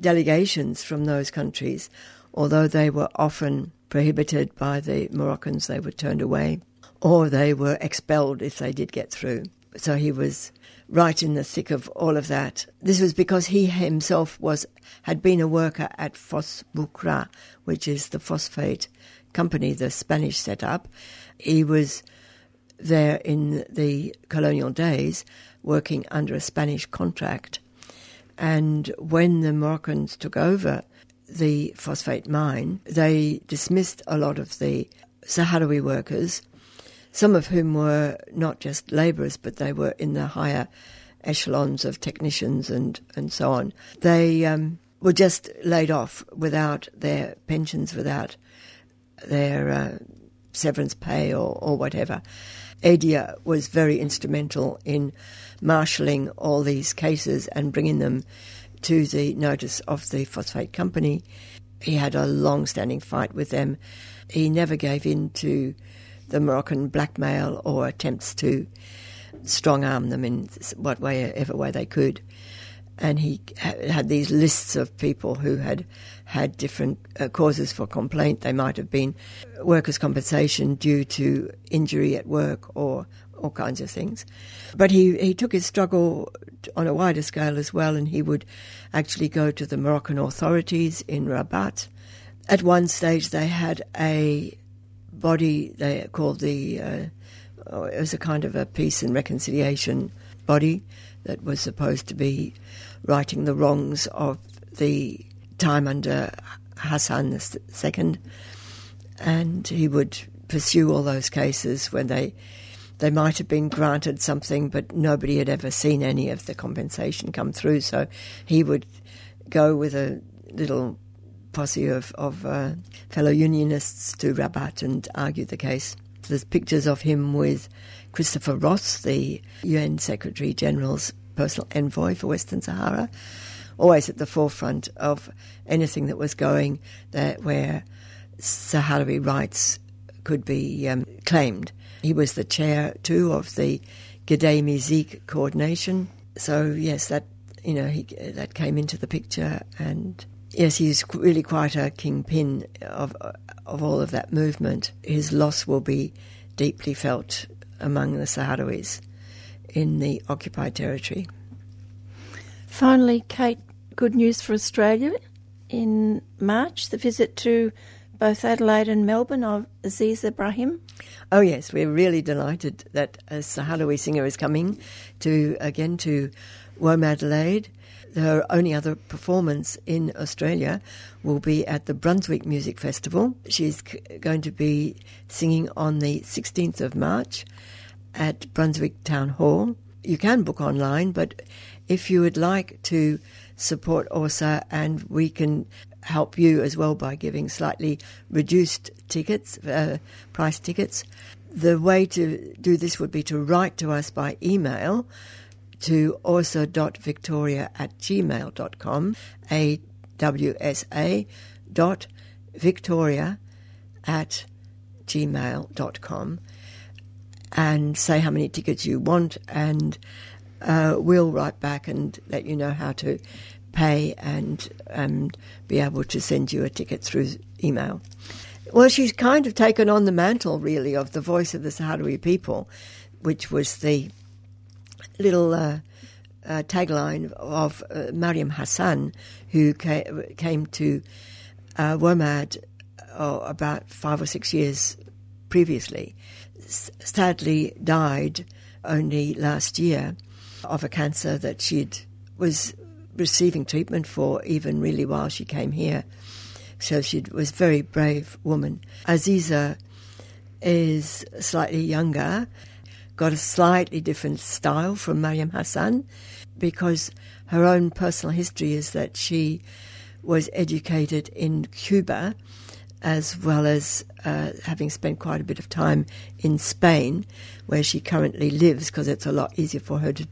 delegations from those countries, although they were often prohibited by the Moroccans. They were turned away, or they were expelled if they did get through. So he was right in the thick of all of that. This was because he himself had been a worker at Fosbucra, which is the phosphate company the Spanish set up. He was there in the colonial days working under a Spanish contract. And when the Moroccans took over the phosphate mine, they dismissed a lot of the Sahrawi workers, some of whom were not just labourers, but they were in the higher echelons of technicians and so on. They were just laid off without their pensions, without their severance pay or whatever. ADIA was very instrumental in marshalling all these cases and bringing them to the notice of the phosphate company. He had a long-standing fight with them. He never gave in to the Moroccan blackmail or attempts to strong-arm them in whatever way they could. And he had these lists of people who had had different causes for complaint. They might have been workers' compensation due to injury at work or all kinds of things. But he took his struggle on a wider scale as well, and he would actually go to the Moroccan authorities in Rabat. At one stage they had a body they called it was a kind of a peace and reconciliation body that was supposed to be righting the wrongs of the time under Hassan II, and he would pursue all those cases when they might have been granted something, but nobody had ever seen any of the compensation come through, so he would go with a little posse of fellow unionists to Rabat and argue the case. There's pictures of him with Christopher Ross, the UN Secretary General's personal envoy for Western Sahara, always at the forefront of anything that was going there where Sahrawi rights could be claimed. He was the chair, too, of the G'day Mizik coordination. So, yes, that came into the picture, and yes, he's really quite a kingpin of all of that movement. His loss will be deeply felt among the Sahrawis in the occupied territory. Finally, Kate, good news for Australia. In March, the visit to both Adelaide and Melbourne of Aziz Ibrahim. Oh, yes, we're really delighted that a Sahrawi singer is coming to Wome Adelaide. Her only other performance in Australia will be at the Brunswick Music Festival. She's going to be singing on the 16th of March at Brunswick Town Hall. You can book online, but if you would like to support ORSA, and we can help you as well by giving slightly reduced tickets, price tickets, the way to do this would be to write to us by email to awsa.victoria@gmail.com, awsa.victoria@gmail.com, and say how many tickets you want, and we'll write back and let you know how to pay and be able to send you a ticket through email. Well, she's kind of taken on the mantle, really, of the voice of the Sahrawi people, which was the little tagline of Mariam Hassan, who came to WOMAD about 5 or 6 years previously. Sadly died only last year of a cancer that she was receiving treatment for even really while she came here. So she was a very brave woman. Aziza is slightly younger, got a slightly different style from Mariam Hassan, because her own personal history is that she was educated in Cuba, as well as having spent quite a bit of time in Spain, where she currently lives, because it's a lot easier for her to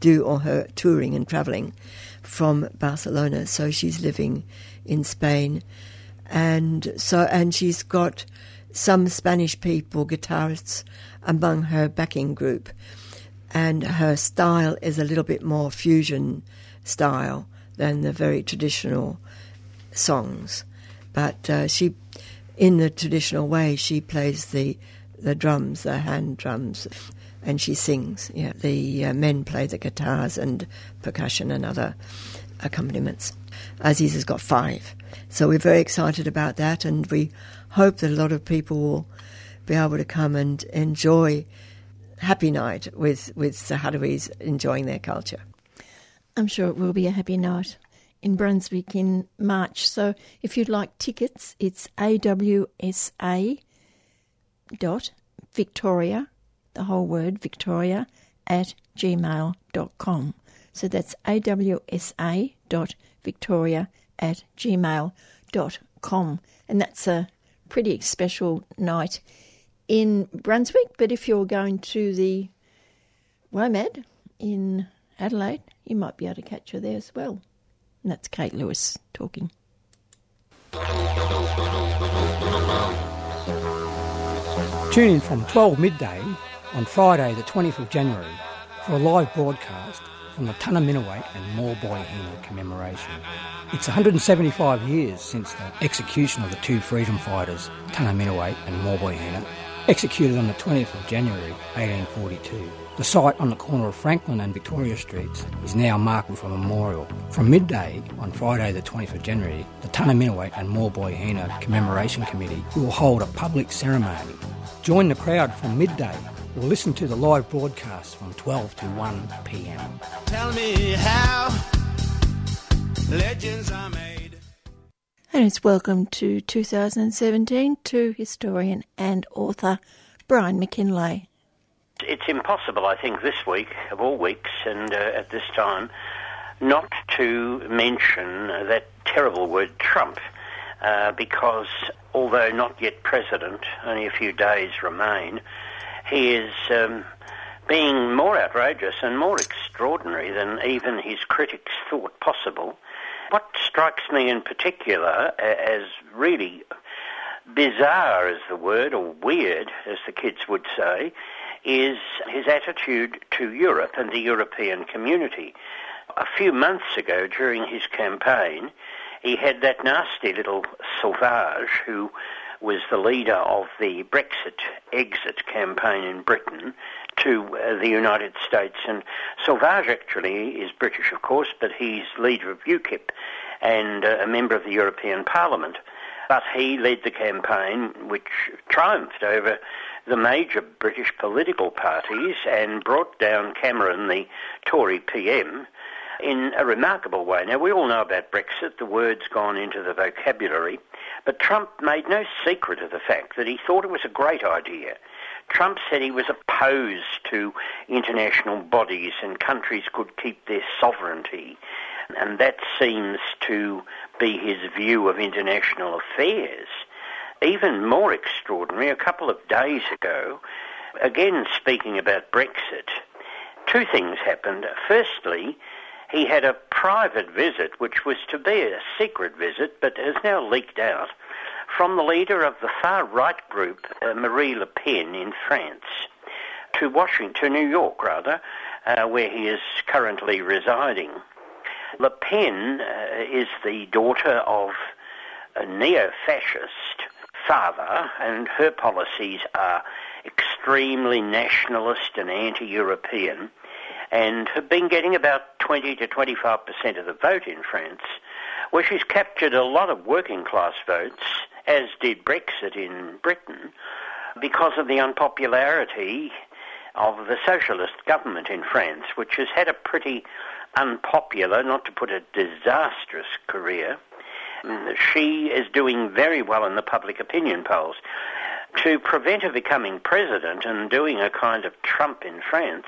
do all her touring and travelling from Barcelona. So she's living in Spain, and she's got some Spanish people, guitarists, among her backing group, and her style is a little bit more fusion style than the very traditional songs. But she, in the traditional way, she plays the drums, the hand drums, and she sings. Yeah, the men play the guitars and percussion and other accompaniments. Aziz has got 5. So we're very excited about that, and we hope that a lot of people will be able to come and enjoy Happy Night with the Hadawis enjoying their culture. I'm sure it will be a happy night in Brunswick in March. So if you'd like tickets, it's awsa.victoria, the whole word, victoria, at gmail.com. So that's awsa.victoria at gmail.com. And that's a pretty special night in Brunswick. But if you're going to the WOMAD in Adelaide, you might be able to catch her there as well. And that's Kate Lewis talking. Tune in from 12 midday on Friday the 20th of January for a live broadcast from the Tunnerminnerwait and Maulboyheenner commemoration. It's 175 years since the execution of the two freedom fighters, Tunnerminnerwait and Maulboyheenner, executed on the 20th of January 1842. The site on the corner of Franklin and Victoria Streets is now marked with a memorial. From midday on Friday the 20th of January, the Tunnerminnerwait and Maulboyheenner Commemoration Committee will hold a public ceremony. Join the crowd from midday. We'll listen to the live broadcast from 12 to 1 p.m. Tell me how legends are made. And it's welcome to 2017 to historian and author Brian McKinlay. It's impossible, I think, this week, of all weeks, and at this time, not to mention that terrible word Trump, because although not yet president, only a few days remain, he is being more outrageous and more extraordinary than even his critics thought possible. What strikes me in particular as really bizarre is the word, or weird, as the kids would say, is his attitude to Europe and the European community. A few months ago, during his campaign, he had that nasty little Sauvage, who was the leader of the Brexit exit campaign in Britain, to the United States. And Sauvage actually is British, of course, but he's leader of UKIP and a member of the European Parliament. But he led the campaign, which triumphed over the major British political parties and brought down Cameron, the Tory PM, in a remarkable way. Now, we all know about Brexit. The word's gone into the vocabulary. But Trump made no secret of the fact that he thought it was a great idea. Trump said he was opposed to international bodies and countries could keep their sovereignty. And that seems to be his view of international affairs. Even more extraordinary, a couple of days ago, again speaking about Brexit, two things happened. Firstly, he had a private visit, which was to be a secret visit, but has now leaked out, from the leader of the far-right group, Marie Le Pen, in France, to New York, where he is currently residing. Le Pen is the daughter of a neo-fascist father, and her policies are extremely nationalist and anti-European, and have been getting about 20 to 25% of the vote in France, where she's captured a lot of working-class votes, as did Brexit in Britain, because of the unpopularity of the socialist government in France, which has had a pretty unpopular, not to put it, disastrous career. She is doing very well in the public opinion polls. To prevent her becoming president and doing a kind of Trump in France,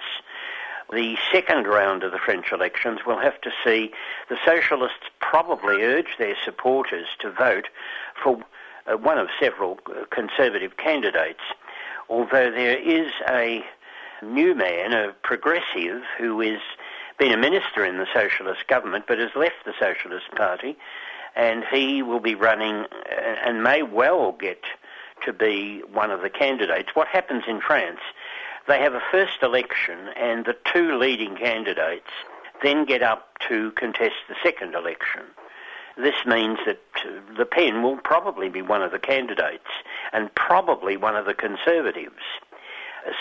the second round of the French elections will have to see the socialists probably urge their supporters to vote for one of several conservative candidates, although there is a new man, a progressive, who has been a minister in the socialist government but has left the Socialist Party, and he will be running and may well get to be one of the candidates. What happens in France? They have a first election, and the two leading candidates then get up to contest the second election. This means that Le Pen will probably be one of the candidates and probably one of the Conservatives.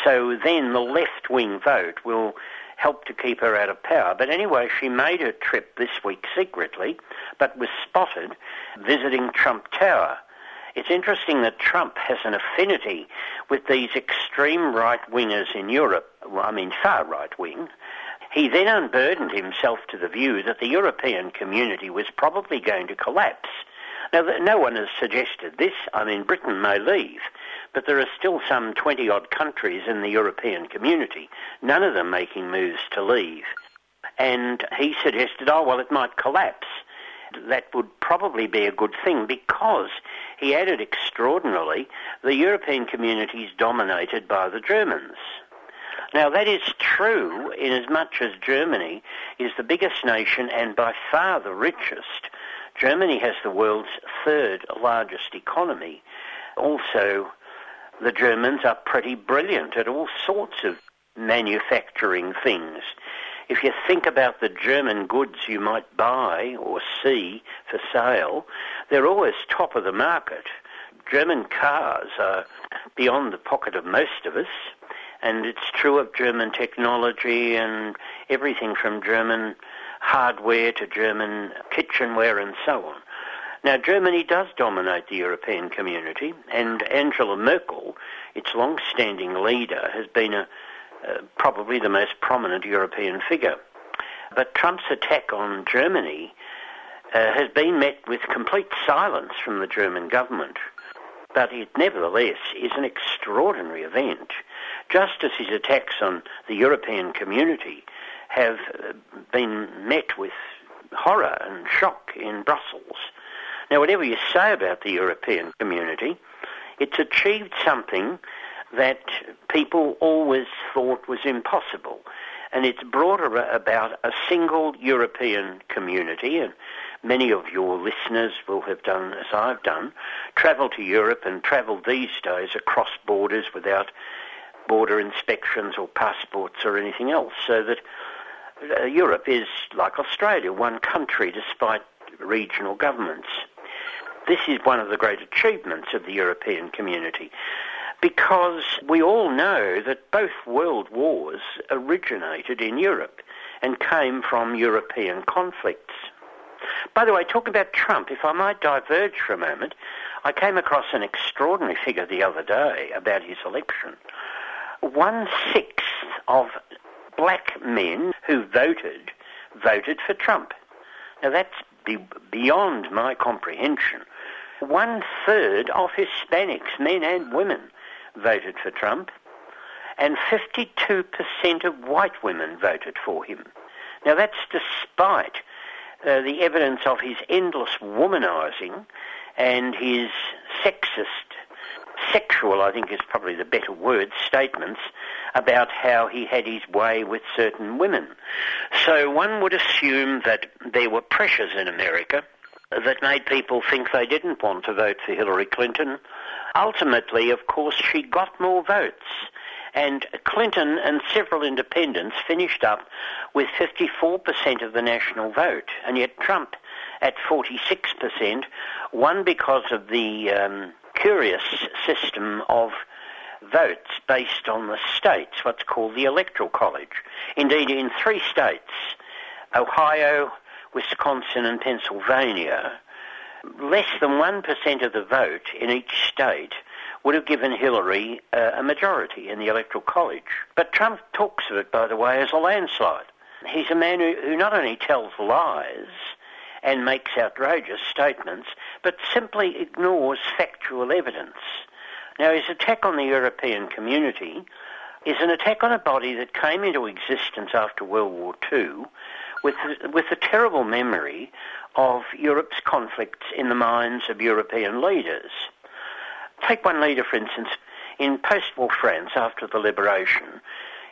So then the left-wing vote will help to keep her out of power. But anyway, she made her trip this week secretly, but was spotted visiting Trump Tower. It's interesting that Trump has an affinity with these extreme right-wingers in Europe, far right-wing. He then unburdened himself to the view that the European community was probably going to collapse. Now, no one has suggested this. Britain may leave, but there are still some 20-odd countries in the European community, none of them making moves to leave. And he suggested, it might collapse. That would probably be a good thing because, he added extraordinarily, the European community is dominated by the Germans. Now, that is true in as much as Germany is the biggest nation and by far the richest. Germany has the world's third largest economy. Also, the Germans are pretty brilliant at all sorts of manufacturing things. If you think about the German goods you might buy or see for sale, they're always top of the market. German cars are beyond the pocket of most of us, and it's true of German technology and everything from German hardware to German kitchenware and so on. Now, Germany does dominate the European community, and Angela Merkel, its long-standing leader, has been probably the most prominent European figure. But Trump's attack on Germany has been met with complete silence from the German government. But it nevertheless is an extraordinary event. Just as his attacks on the European community have been met with horror and shock in Brussels. Now, whatever you say about the European community, it's achieved something that people always thought was impossible. And it's brought about a single European community, and many of your listeners will have done, as I've done, travel to Europe and travel these days across borders without border inspections or passports or anything else, so that Europe is, like Australia, one country despite regional governments. This is one of the great achievements of the European community, because we all know that both world wars originated in Europe and came from European conflicts. By the way, talking about Trump, if I might diverge for a moment, I came across an extraordinary figure the other day about his election. 1/6 of black men who voted for Trump. Now, that's beyond my comprehension. 1/3 of Hispanics, men and women, voted for Trump, and 52% of white women voted for him. Now, that's despite the evidence of his endless womanising and his sexual, I think is probably the better word, statements about how he had his way with certain women. So one would assume that there were pressures in America that made people think they didn't want to vote for Hillary Clinton. Ultimately, of course, she got more votes, and Clinton and several independents finished up with 54% of the national vote, and yet Trump at 46% won because of the curious system of votes based on the states, what's called the Electoral College. Indeed, in three states, Ohio, Wisconsin and Pennsylvania, less than 1% of the vote in each state would have given Hillary a majority in the Electoral College. But Trump talks of it, by the way, as a landslide. He's a man who not only tells lies and makes outrageous statements, but simply ignores factual evidence. Now, his attack on the European community is an attack on a body that came into existence after World War II with the terrible memory of Europe's conflicts in the minds of European leaders. Take one leader, for instance, in post-war France after the liberation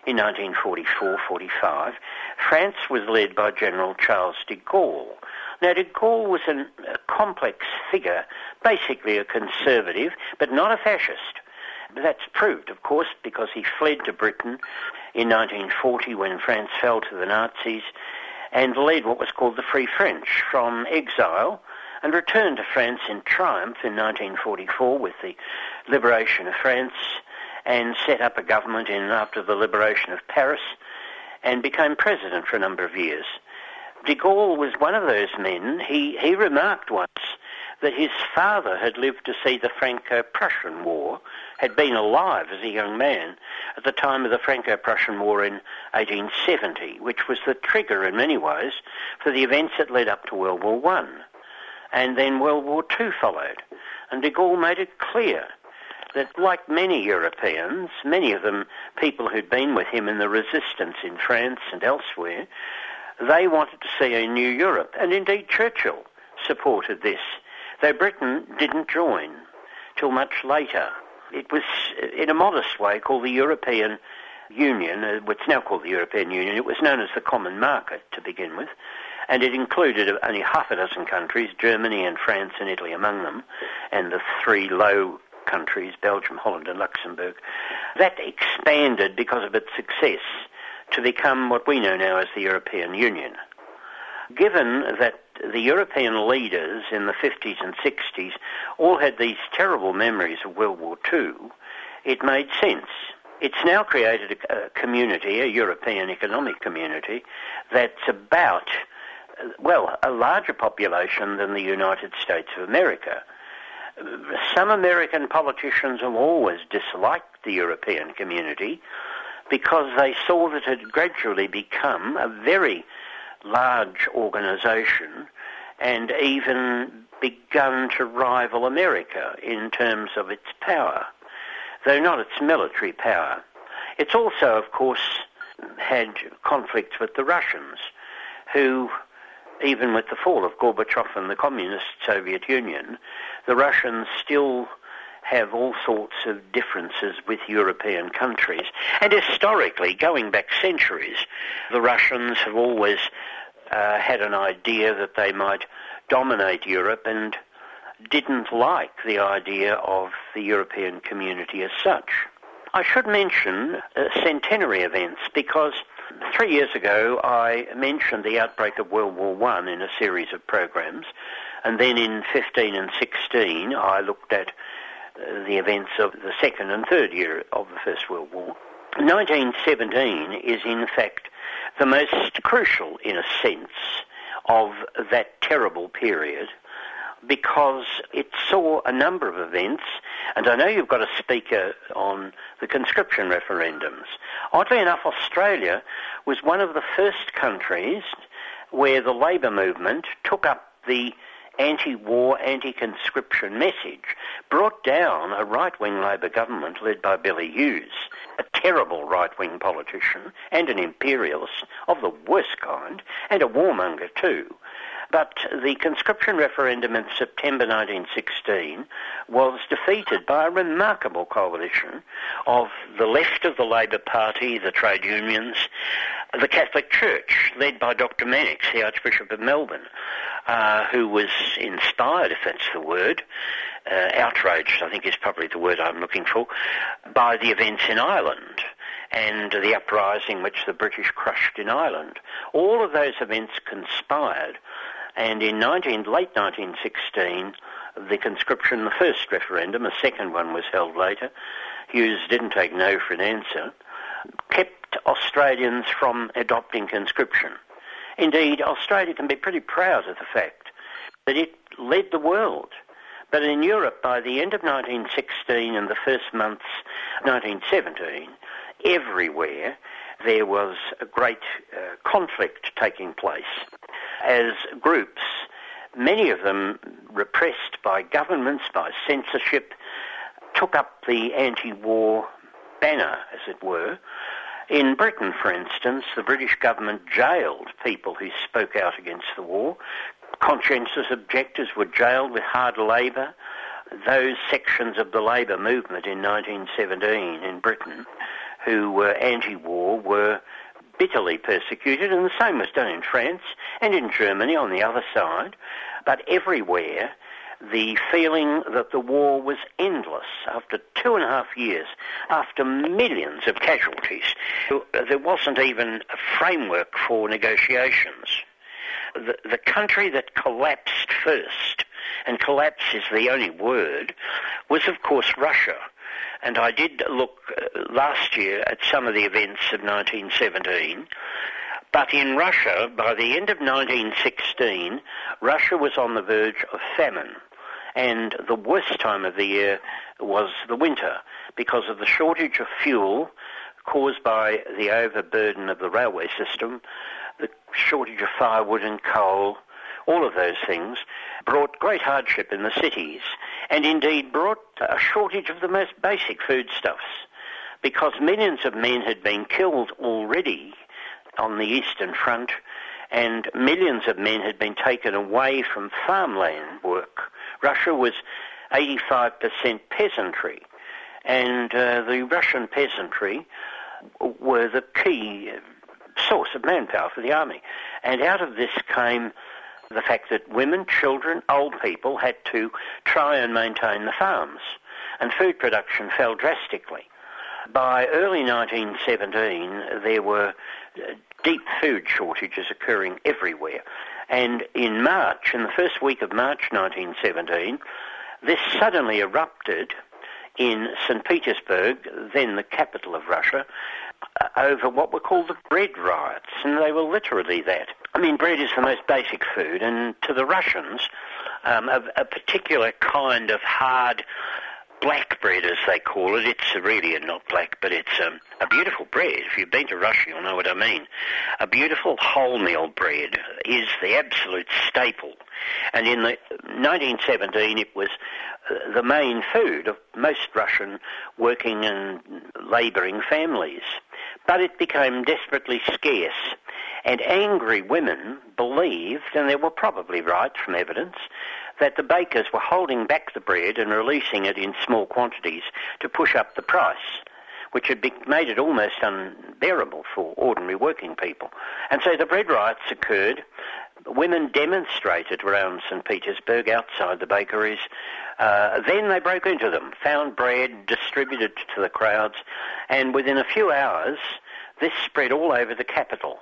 in 1944-45, France was led by General Charles de Gaulle. Now, de Gaulle was a complex figure, basically a conservative, but not a fascist. that's proved, of course, because he fled to Britain in 1940 when France fell to the Nazis and led what was called the Free French from exile and returned to France in triumph in 1944 with the liberation of France and set up a government in after the liberation of Paris and became president for a number of years. De Gaulle was one of those men. He remarked once that his father had lived to see the Franco-Prussian War, had been alive as a young man at the time of the Franco-Prussian War in 1870, which was the trigger in many ways for the events that led up to World War I. And then World War II followed. And de Gaulle made it clear that, like many Europeans, many of them people who'd been with him in the resistance in France and elsewhere, they wanted to see a new Europe. And indeed Churchill supported this, though Britain didn't join till much later. It was, in a modest way, called the European Union, what's now called the European Union. It was known as the Common Market to begin with, and it included only half a dozen countries, Germany and France and Italy among them, and the three low countries, Belgium, Holland and Luxembourg. That expanded because of its success to become what we know now as the European Union. Given that the European leaders in the 50s and 60s all had these terrible memories of World War II, it made sense. It's now created a community, a European economic community, that's about, well, a larger population than the United States of America. Some American politicians have always disliked the European community because they saw that it had gradually become a very large organisation and even begun to rival America in terms of its power, though not its military power. It's also, of course, had conflicts with the Russians, who, even with the fall of Gorbachev and the communist Soviet Union, the Russians still have all sorts of differences with European countries. And historically, going back centuries, the Russians have always had an idea that they might dominate Europe and didn't like the idea of the European community as such. I should mention centenary events, because 3 years ago I mentioned the outbreak of World War I in a series of programs, and then in 15 and 16 I looked at the events of the second and third year of the First World War. 1917 is in fact the most crucial, in a sense, of that terrible period, because it saw a number of events, and I know you've got a speaker on the conscription referendums. Oddly enough, Australia was one of the first countries where the Labour movement took up the anti-war, anti-conscription message, brought down a right-wing Labour government led by Billy Hughes, a terrible right-wing politician and an imperialist of the worst kind, and a warmonger too. But the conscription referendum in September 1916 was defeated by a remarkable coalition of the left of the Labour Party, the trade unions, the Catholic Church, led by Dr. Mannix, the Archbishop of Melbourne, who was inspired, if that's the word, outraged, I think is probably the word I'm looking for, by the events in Ireland and the uprising which the British crushed in Ireland. All of those events conspired, and in late 1916, the conscription, the first referendum, a second one was held later, Hughes didn't take no for an answer, kept Australians from adopting conscription. Indeed, Australia can be pretty proud of the fact that it led the world. But in Europe, by the end of 1916 and the first months 1917, everywhere there was a great conflict taking place as groups, many of them repressed by governments, by censorship, took up the anti-war banner, as it were. In Britain, for instance, the British government jailed people who spoke out against the war. Conscientious objectors were jailed with hard labour. Those sections of the labour movement in 1917 in Britain who were anti-war were bitterly persecuted, and the same was done in France and in Germany on the other side. But everywhere the feeling that the war was endless after 2.5 years, after millions of casualties. There wasn't even a framework for negotiations. The country that collapsed first, and collapse is the only word, was of course Russia. And I did look last year at some of the events of 1917, but in Russia, by the end of 1916, Russia was on the verge of famine. And the worst time of the year was the winter, because of the shortage of fuel caused by the overburden of the railway system, the shortage of firewood and coal. All of those things brought great hardship in the cities, and indeed brought a shortage of the most basic foodstuffs, because millions of men had been killed already on the Eastern Front, and millions of men had been taken away from farmland work. Russia was 85% peasantry, and the Russian peasantry were the key source of manpower for the army. And out of this came the fact that women, children, old people had to try and maintain the farms, and food production fell drastically. By early 1917, there were deep food shortages occurring everywhere. And in March, in the first week of March 1917, this suddenly erupted in St. Petersburg, then the capital of Russia, over what were called the bread riots, and they were literally that. I mean, bread is the most basic food, and to the Russians, a particular kind of hard black bread, as they call it. It's really not black, but it's a beautiful bread. If you've been to Russia, you'll know what I mean. A beautiful wholemeal bread is the absolute staple. And in 1917, it was the main food of most Russian working and labouring families. But it became desperately scarce, and angry women believed, and they were probably right from evidence, that the bakers were holding back the bread and releasing it in small quantities to push up the price, which had made it almost unbearable for ordinary working people. And so the bread riots occurred. Women demonstrated around St. Petersburg outside the bakeries. Then they broke into them, found bread, distributed to the crowds, and within a few hours, this spread all over the capital.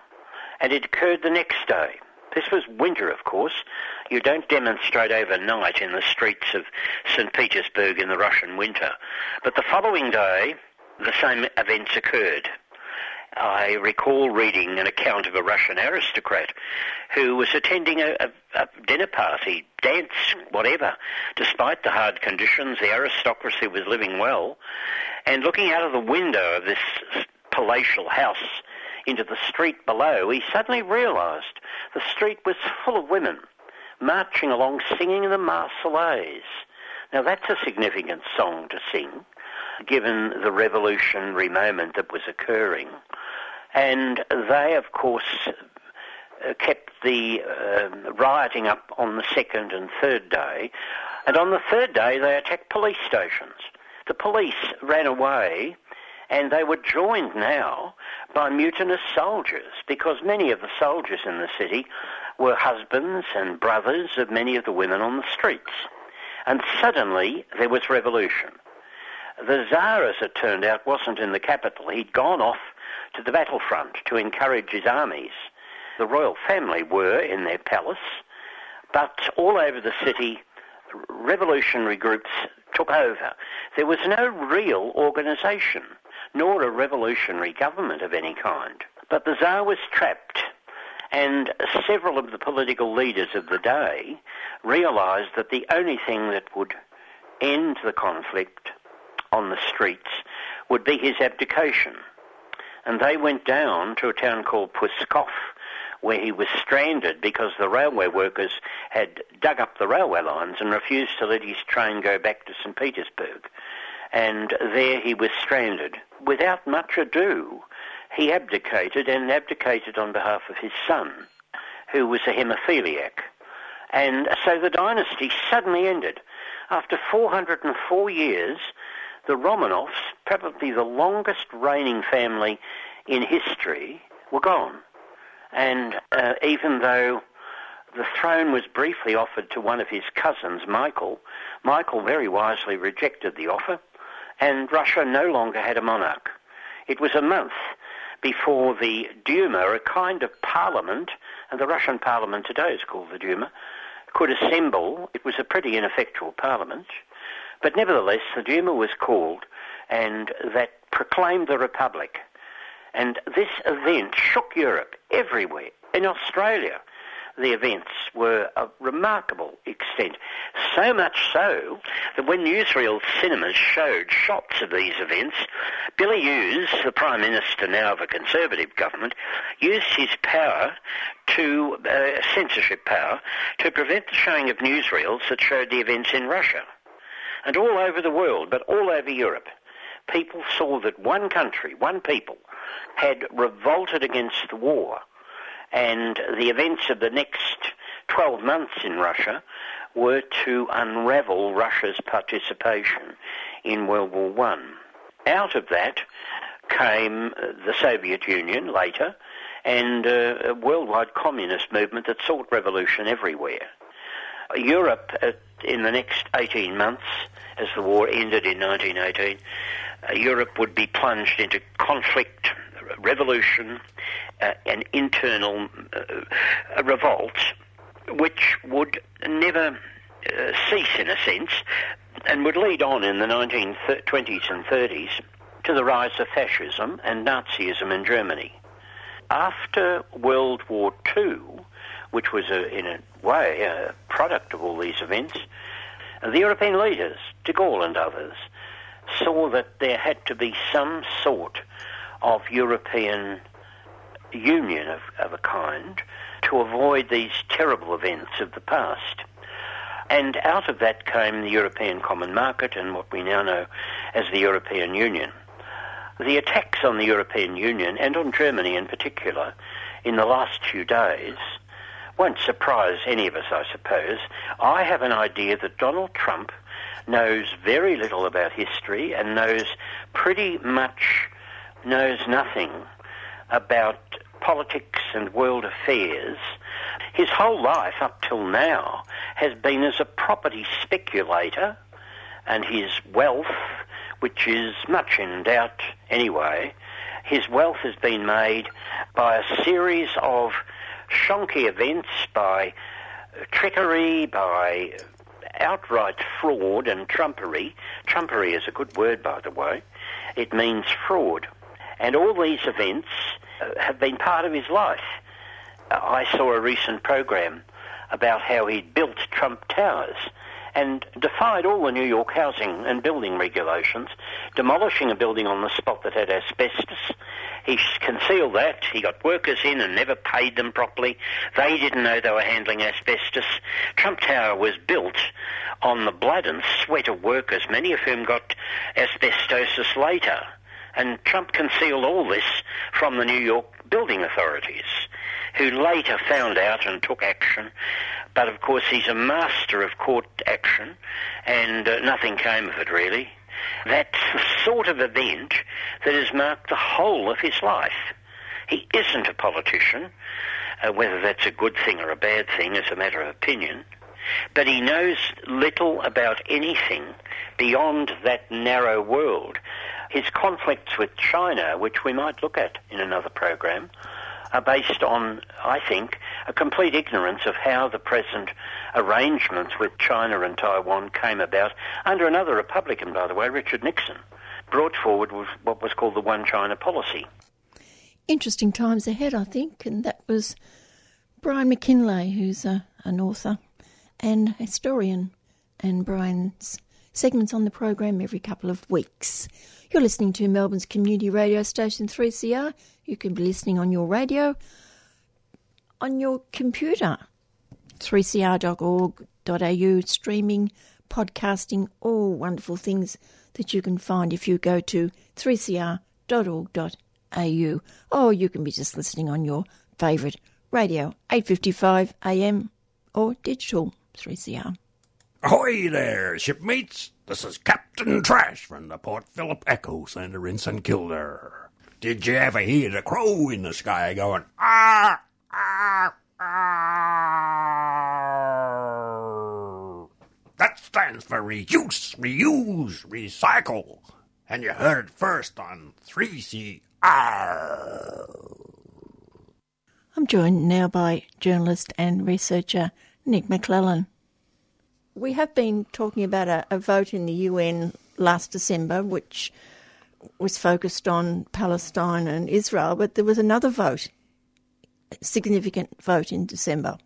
And it occurred the next day. This was winter, of course. You don't demonstrate overnight in the streets of St. Petersburg in the Russian winter. But the following day, the same events occurred. I recall reading an account of a Russian aristocrat who was attending a dinner party, dance, whatever. Despite the hard conditions, the aristocracy was living well. And looking out of the window of this palatial house into the street below, he suddenly realised the street was full of women marching along, singing the Marseillaise. Now, that's a significant song to sing, given the revolutionary moment that was occurring. And they, of course, kept the rioting up on the second and third day. And on the third day, they attacked police stations. The police ran away, and they were joined now by mutinous soldiers, because many of the soldiers in the city were husbands and brothers of many of the women on the streets. And suddenly, there was revolution. The Tsar, as it turned out, wasn't in the capital. He'd gone off to the battlefront to encourage his armies. The royal family were in their palace, but all over the city, revolutionary groups took over. There was no real organisation, nor a revolutionary government of any kind. But the Tsar was trapped, and several of the political leaders of the day realised that the only thing that would end the conflict on the streets would be his abdication. And they went down to a town called Pskov, where he was stranded because the railway workers had dug up the railway lines and refused to let his train go back to St. Petersburg. And there he was stranded. Without much ado, he abdicated, and abdicated on behalf of his son, who was a hemophiliac. And so the dynasty suddenly ended. After 404 years, the Romanovs, probably the longest reigning family in history, were gone. And even though the throne was briefly offered to one of his cousins, Michael. Michael very wisely rejected the offer, and Russia no longer had a monarch. It was a month before the Duma, a kind of parliament, and the Russian parliament today is called the Duma, could assemble. It was a pretty ineffectual parliament, but nevertheless the Duma was called, and that proclaimed the Republic. And this event shook Europe everywhere. In Australia, the events were of remarkable extent, so much so that when newsreel cinemas showed shots of these events, Billy Hughes, the Prime Minister now of a Conservative government, used his power to, censorship power, to prevent the showing of newsreels that showed the events in Russia. And all over the world, but all over Europe, people saw that one country, one people, had revolted against the war. And the events of the next 12 months in Russia were to unravel Russia's participation in World War I. Out of that came the Soviet Union later, and a worldwide communist movement that sought revolution everywhere. Europe, in the next 18 months, as the war ended in 1918, Europe would be plunged into conflict, revolution, and internal revolt, which would never cease in a sense, and would lead on in the 1920s and 30s to the rise of fascism and Nazism in Germany. After World War II, which was in a way a product of all these events, the European leaders, de Gaulle and others, saw that there had to be some sort of European union of a kind to avoid these terrible events of the past. And out of that came the European Common Market and what we now know as the European Union. The attacks on the European Union, and on Germany in particular, in the last few days won't surprise any of us, I suppose. I have an idea that Donald Trump knows very little about history and knows nothing about politics and world affairs. His whole life up till now has been as a property speculator, and his wealth, which is much in doubt anyway, his wealth has been made by a series of shonky events, by trickery, by outright fraud and trumpery. Trumpery is a good word, by the way. It means fraud. And all these events have been part of his life. I saw a recent program about how he built Trump Towers and defied all the New York housing and building regulations, demolishing a building on the spot that had asbestos. He concealed that. He got workers in and never paid them properly. They didn't know they were handling asbestos. Trump Tower was built on the blood and sweat of workers, many of whom got asbestosis later. And Trump concealed all this from the New York building authorities, who later found out and took action. But, of course, he's a master of court action, and nothing came of it, really. That's the sort of event that has marked the whole of his life. He isn't a politician, whether that's a good thing or a bad thing is a matter of opinion, but he knows little about anything beyond that narrow world. His conflicts with China, which we might look at in another program, are based on, I think, a complete ignorance of how the present arrangements with China and Taiwan came about under another Republican, by the way, Richard Nixon, brought forward with what was called the One China policy. Interesting times ahead, I think, and that was Brian McKinlay, who's an author and historian, and Brian's segments on the program every couple of weeks. You're listening to Melbourne's community radio station 3CR. You can be listening on your radio, on your computer, 3cr.org.au, streaming, podcasting, all wonderful things that you can find if you go to 3cr.org.au. Or you can be just listening on your favourite radio, 8:55 a.m. or digital 3CR. Ahoy there, shipmates! This is Captain Trash from the Port Phillip Echo Centre in St Kilda. Did you ever hear the crow in the sky going, ah, ah, ah? stands for reduce, reuse, recycle. And you heard it first on 3CR. I'm joined now by journalist and researcher Nick McClellan. We have been talking about a vote in the UN last December, which was focused on Palestine and Israel, but there was another vote, a significant vote in December.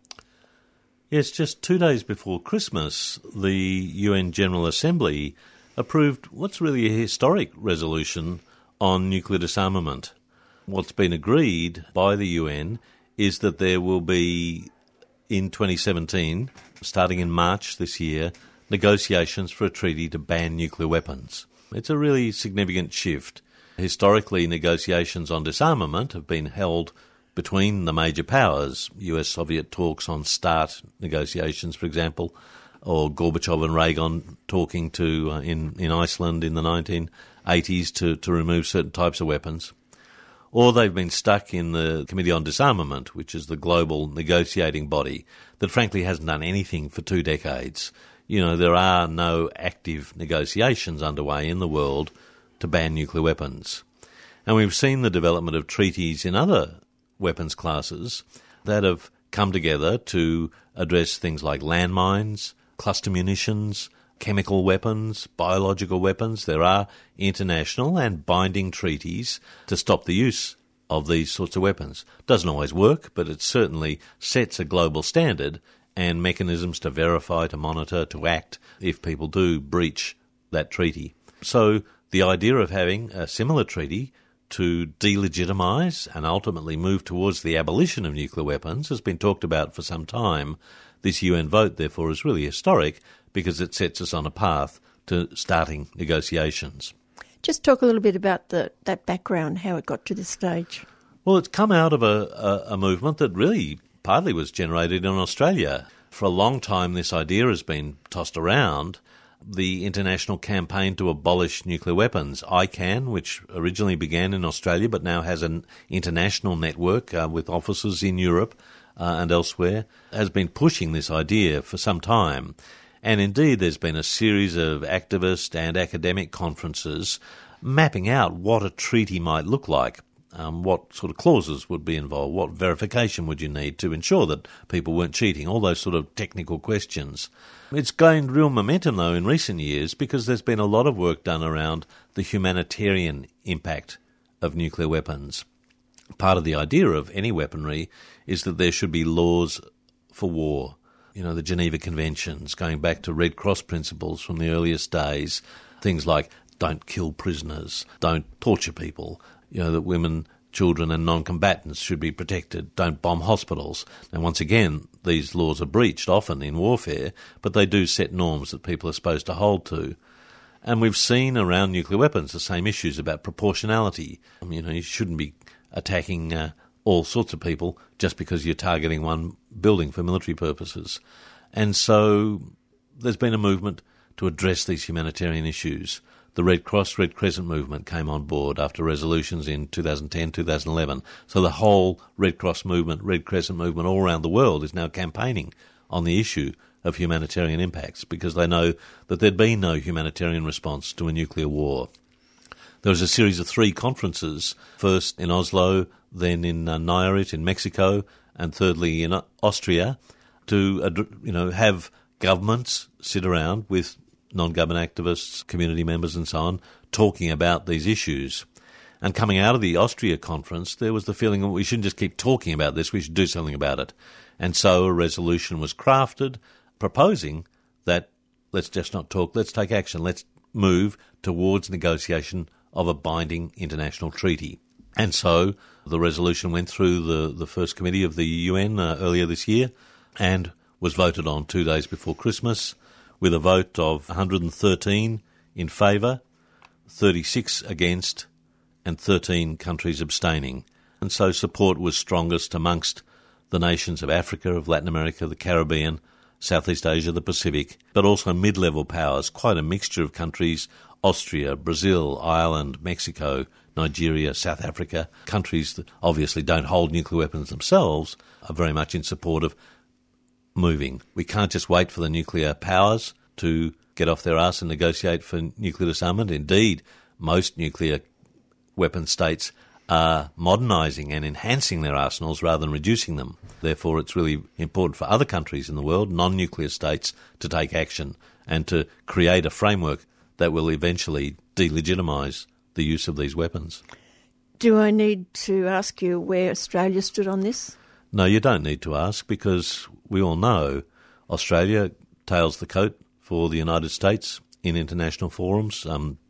Yes, just 2 days before Christmas, the UN General Assembly approved what's really a historic resolution on nuclear disarmament. What's been agreed by the UN is that there will be, in 2017, starting in March this year, negotiations for a treaty to ban nuclear weapons. It's a really significant shift. Historically, negotiations on disarmament have been held between the major powers, US-Soviet talks on START negotiations, for example, or Gorbachev and Reagan talking to in Iceland in the 1980s to remove certain types of weapons. Or they've been stuck in the Committee on Disarmament, which is the global negotiating body that frankly hasn't done anything for 2 decades. You know, there are no active negotiations underway in the world to ban nuclear weapons. And we've seen the development of treaties in other weapons classes that have come together to address things like landmines, cluster munitions, chemical weapons, biological weapons. There are international and binding treaties to stop the use of these sorts of weapons. Doesn't always work, but it certainly sets a global standard and mechanisms to verify, to monitor, to act if people do breach that treaty. So the idea of having a similar treaty to delegitimise and ultimately move towards the abolition of nuclear weapons has been talked about for some time. This UN vote, therefore, is really historic because it sets us on a path to starting negotiations. Just talk a little bit about that background, how it got to this stage. Well, it's come out of a movement that really partly was generated in Australia. For a long time, this idea has been tossed around. The International Campaign to Abolish Nuclear Weapons, ICAN, which originally began in Australia but now has an international network with offices in Europe and elsewhere, has been pushing this idea for some time. And indeed, there's been a series of activist and academic conferences mapping out what a treaty might look like, what sort of clauses would be involved, what verification would you need to ensure that people weren't cheating, all those sort of technical questions. It's gained real momentum, though, in recent years because there's been a lot of work done around the humanitarian impact of nuclear weapons. Part of the idea of any weaponry is that there should be laws for war. You know, the Geneva Conventions, going back to Red Cross principles from the earliest days, things like don't kill prisoners, don't torture people, you know, that women, children and non-combatants should be protected, don't bomb hospitals. And once again, these laws are breached often in warfare, but they do set norms that people are supposed to hold to. And we've seen around nuclear weapons the same issues about proportionality. You know, you shouldn't be attacking all sorts of people just because you're targeting one building for military purposes. And so there's been a movement to address these humanitarian issues. The Red Cross, Red Crescent movement came on board after resolutions in 2010, 2011. So the whole Red Cross movement, Red Crescent movement all around the world is now campaigning on the issue of humanitarian impacts because they know that there'd been no humanitarian response to a nuclear war. There was a series of 3 conferences, first in Oslo, then in Nayarit in Mexico, and thirdly in Austria, to have governments sit around with non-government activists, community members and so on, talking about these issues. And coming out of the Austria conference, there was the feeling that we shouldn't just keep talking about this, we should do something about it. And so a resolution was crafted proposing that let's just not talk, let's take action, let's move towards negotiation of a binding international treaty. And so the resolution went through the first committee of the UN earlier this year and was voted on 2 days before Christmas with a vote of 113 in favour, 36 against and 13 countries abstaining. And so support was strongest amongst the nations of Africa, of Latin America, the Caribbean, Southeast Asia, the Pacific, but also mid-level powers, quite a mixture of countries, Austria, Brazil, Ireland, Mexico, Nigeria, South Africa, countries that obviously don't hold nuclear weapons themselves are very much in support of moving. We can't just wait for the nuclear powers to get off their arse and negotiate for nuclear disarmament. Indeed, most nuclear weapon states are modernising and enhancing their arsenals rather than reducing them. Therefore, it's really important for other countries in the world, non-nuclear states, to take action and to create a framework that will eventually delegitimise the use of these weapons. Do I need to ask you where Australia stood on this? No, you don't need to ask, because we all know Australia tails the coat for the United States in international forums.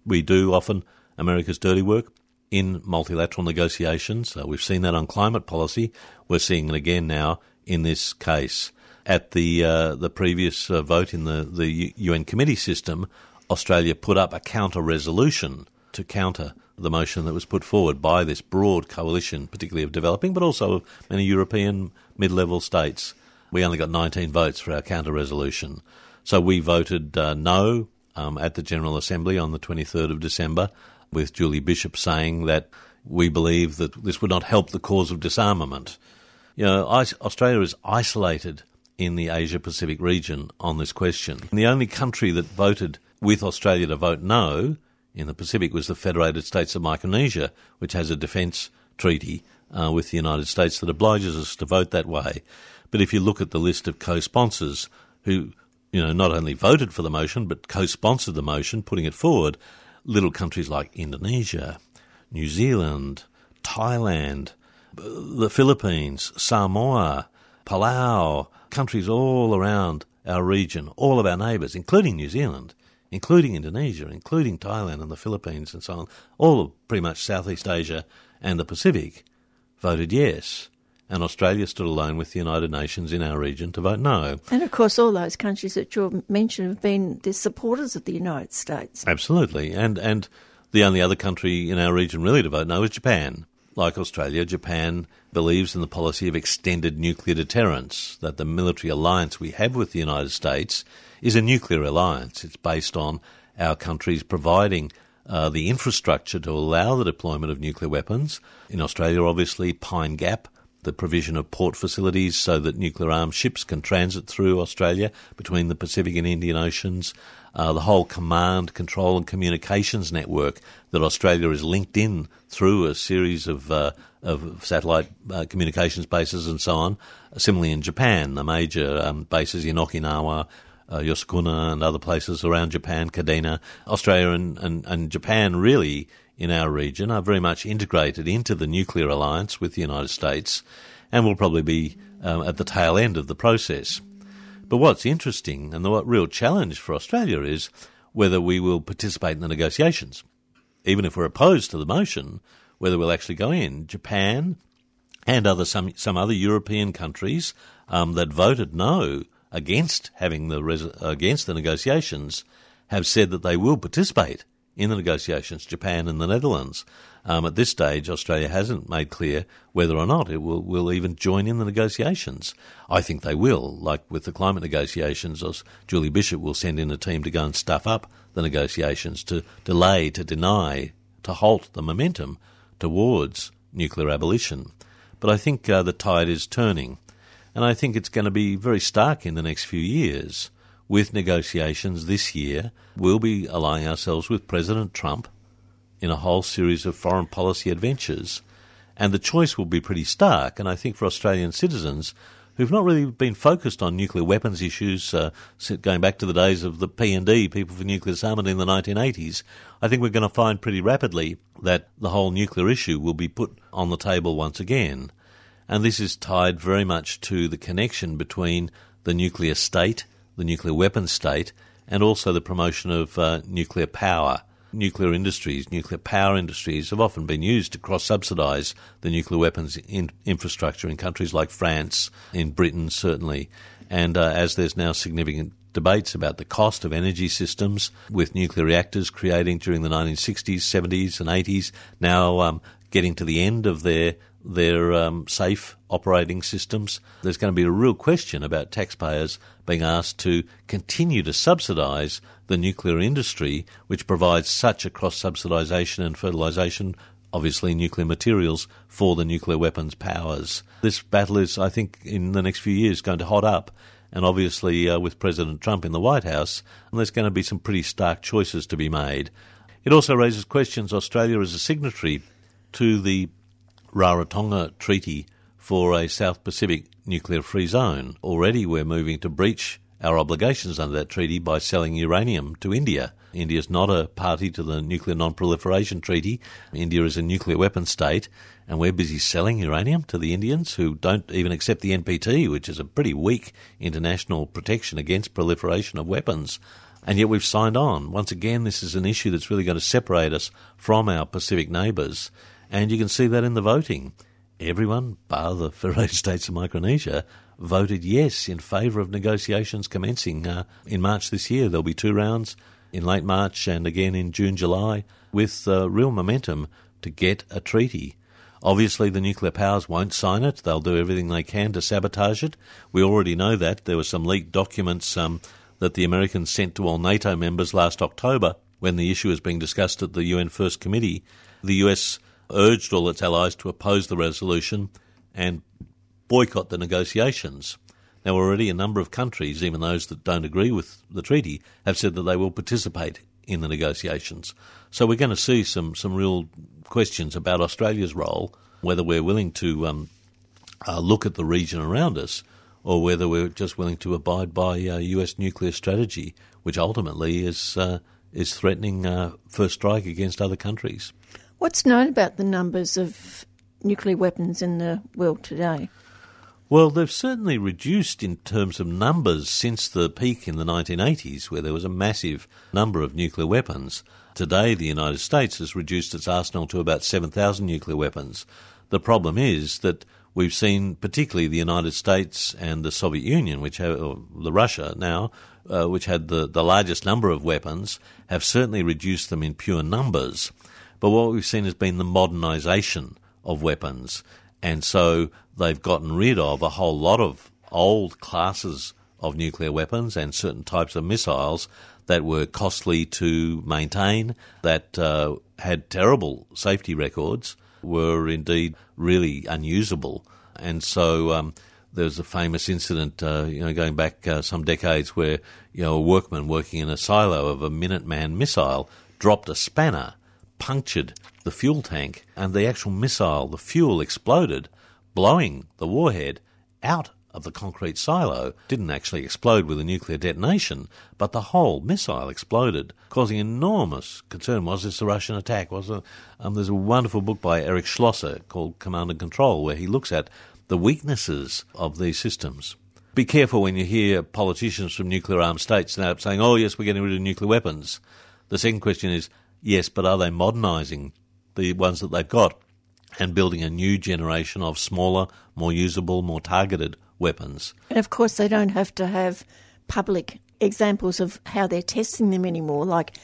We do often America's dirty work in multilateral negotiations. We've seen that on climate policy. We're seeing it again now in this case. At the previous vote in the UN committee system, Australia put up a counter-resolution to counter the motion that was put forward by this broad coalition, particularly of developing, but also of many European mid-level states. We only got 19 votes for our counter-resolution. So we voted no at the General Assembly on the 23rd of December, with Julie Bishop saying that we believe that this would not help the cause of disarmament. You know, Australia is isolated in the Asia-Pacific region on this question. And the only country that voted with Australia to vote no in the Pacific was the Federated States of Micronesia, which has a defence treaty with the United States that obliges us to vote that way. But if you look at the list of co-sponsors who, you know, not only voted for the motion but co-sponsored the motion, putting it forward, little countries like Indonesia, New Zealand, Thailand, the Philippines, Samoa, Palau, countries all around our region, all of our neighbours, including New Zealand, including Indonesia, including Thailand and the Philippines and so on, all of pretty much Southeast Asia and the Pacific, voted yes. And Australia stood alone with the United Nations in our region to vote no. And, of course, all those countries that you mentioned have been the supporters of the United States. Absolutely. And the only other country in our region really to vote no is Japan. Like Australia, Japan believes in the policy of extended nuclear deterrence, that the military alliance we have with the United States is a nuclear alliance. It's based on our countries providing the infrastructure to allow the deployment of nuclear weapons. In Australia, obviously, Pine Gap, the provision of port facilities so that nuclear-armed ships can transit through Australia between the Pacific and Indian Oceans, the whole command, control and communications network that Australia is linked in through a series of satellite communications bases and so on. Similarly in Japan, the major bases in Okinawa, Yosukuna and other places around Japan, Kadena. Australia and Japan really in our region are very much integrated into the nuclear alliance with the United States and will probably be at the tail end of the process. But what's interesting and the real challenge for Australia is whether we will participate in the negotiations. Even if we're opposed to the motion, whether we'll actually go in. Japan and some other European countries that voted no against the negotiations have said that they will participate in the negotiations, Japan and the Netherlands. At this stage, Australia hasn't made clear whether or not it will even join in the negotiations. I think they will. Like with the climate negotiations, Julie Bishop will send in a team to go and stuff up the negotiations, to delay, to deny, to halt the momentum towards nuclear abolition. But I think the tide is turning. And I think it's going to be very stark in the next few years. With negotiations this year, we'll be allying ourselves with President Trump in a whole series of foreign policy adventures. And the choice will be pretty stark. And I think for Australian citizens who've not really been focused on nuclear weapons issues, going back to the days of the P&D, People for Nuclear Disarmament, in the 1980s, I think we're going to find pretty rapidly that the whole nuclear issue will be put on the table once again. And this is tied very much to the connection between the nuclear state, the nuclear weapons state, and also the promotion of nuclear power. Nuclear industries, nuclear power industries have often been used to cross-subsidise the nuclear weapons infrastructure in countries like France, in Britain certainly. And as there's now significant debates about the cost of energy systems with nuclear reactors creating during the 1960s, 70s and 80s, now getting to the end of their safe operating systems, there's going to be a real question about taxpayers being asked to continue to subsidise the nuclear industry, which provides such a cross-subsidisation and fertilisation, obviously nuclear materials, for the nuclear weapons powers. This battle is, I think, in the next few years going to hot up, And obviously, with President Trump in the White House, there's going to be some pretty stark choices to be made. It also raises questions. Australia is a signatory to the Rarotonga Treaty for a South Pacific nuclear-free zone. Already we're moving to breach our obligations under that treaty by selling uranium to India. India is not a party to the Nuclear Non-Proliferation Treaty. India is a nuclear weapon state, and we're busy selling uranium to the Indians, who don't even accept the NPT, which is a pretty weak international protection against proliferation of weapons. And yet we've signed on. Once again, this is an issue that's really going to separate us from our Pacific neighbours, and you can see that in the voting. Everyone, bar the Faroe States of Micronesia, voted yes in favour of negotiations commencing in March this year. There'll be two rounds in late March and again in June, July, with real momentum to get a treaty. Obviously, the nuclear powers won't sign it. They'll do everything they can to sabotage it. We already know that. There were some leaked documents that the Americans sent to all NATO members last October when the issue was being discussed at the UN First Committee. The US urged all its allies to oppose the resolution and boycott the negotiations. Now, already a number of countries, even those that don't agree with the treaty, have said that they will participate in the negotiations. So we're going to see some real questions about Australia's role, whether we're willing to look at the region around us or whether we're just willing to abide by US nuclear strategy, which ultimately is threatening first strike against other countries. What's known about the numbers of nuclear weapons in the world today? Well, they've certainly reduced in terms of numbers since the peak in the 1980s, where there was a massive number of nuclear weapons. Today, the United States has reduced its arsenal to about 7,000 nuclear weapons. The problem is that we've seen particularly the United States and the Soviet Union, which had the largest number of weapons, have certainly reduced them in pure numbers. But what we've seen has been the modernisation of weapons. And so they've gotten rid of a whole lot of old classes of nuclear weapons and certain types of missiles that were costly to maintain, that had terrible safety records, were indeed really unusable. And so there was a famous incident going back some decades where a workman working in a silo of a Minuteman missile dropped a spanner, punctured the fuel tank, and the actual missile, the fuel, exploded, blowing the warhead out of the concrete silo. Didn't actually explode with a nuclear detonation, but the whole missile exploded, causing enormous concern. Was this a Russian attack? There's a wonderful book by Eric Schlosser called Command and Control, where he looks at the weaknesses of these systems. Be careful when you hear politicians from nuclear-armed states now saying, oh, yes, we're getting rid of nuclear weapons. The second question is, yes, but are they modernising the ones that they've got and building a new generation of smaller, more usable, more targeted weapons? And of course they don't have to have public examples of how they're testing them anymore, like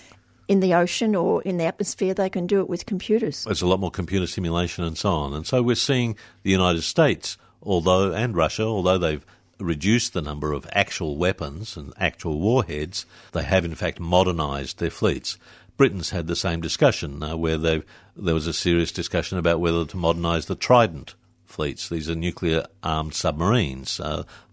in the ocean or in the atmosphere. They can do it with computers. There's a lot more computer simulation and so on. And so we're seeing the United States and Russia, although they've reduced the number of actual weapons and actual warheads, they have in fact modernised their fleets. Britain's had the same discussion where there was a serious discussion about whether to modernise the Trident fleets. These are nuclear-armed submarines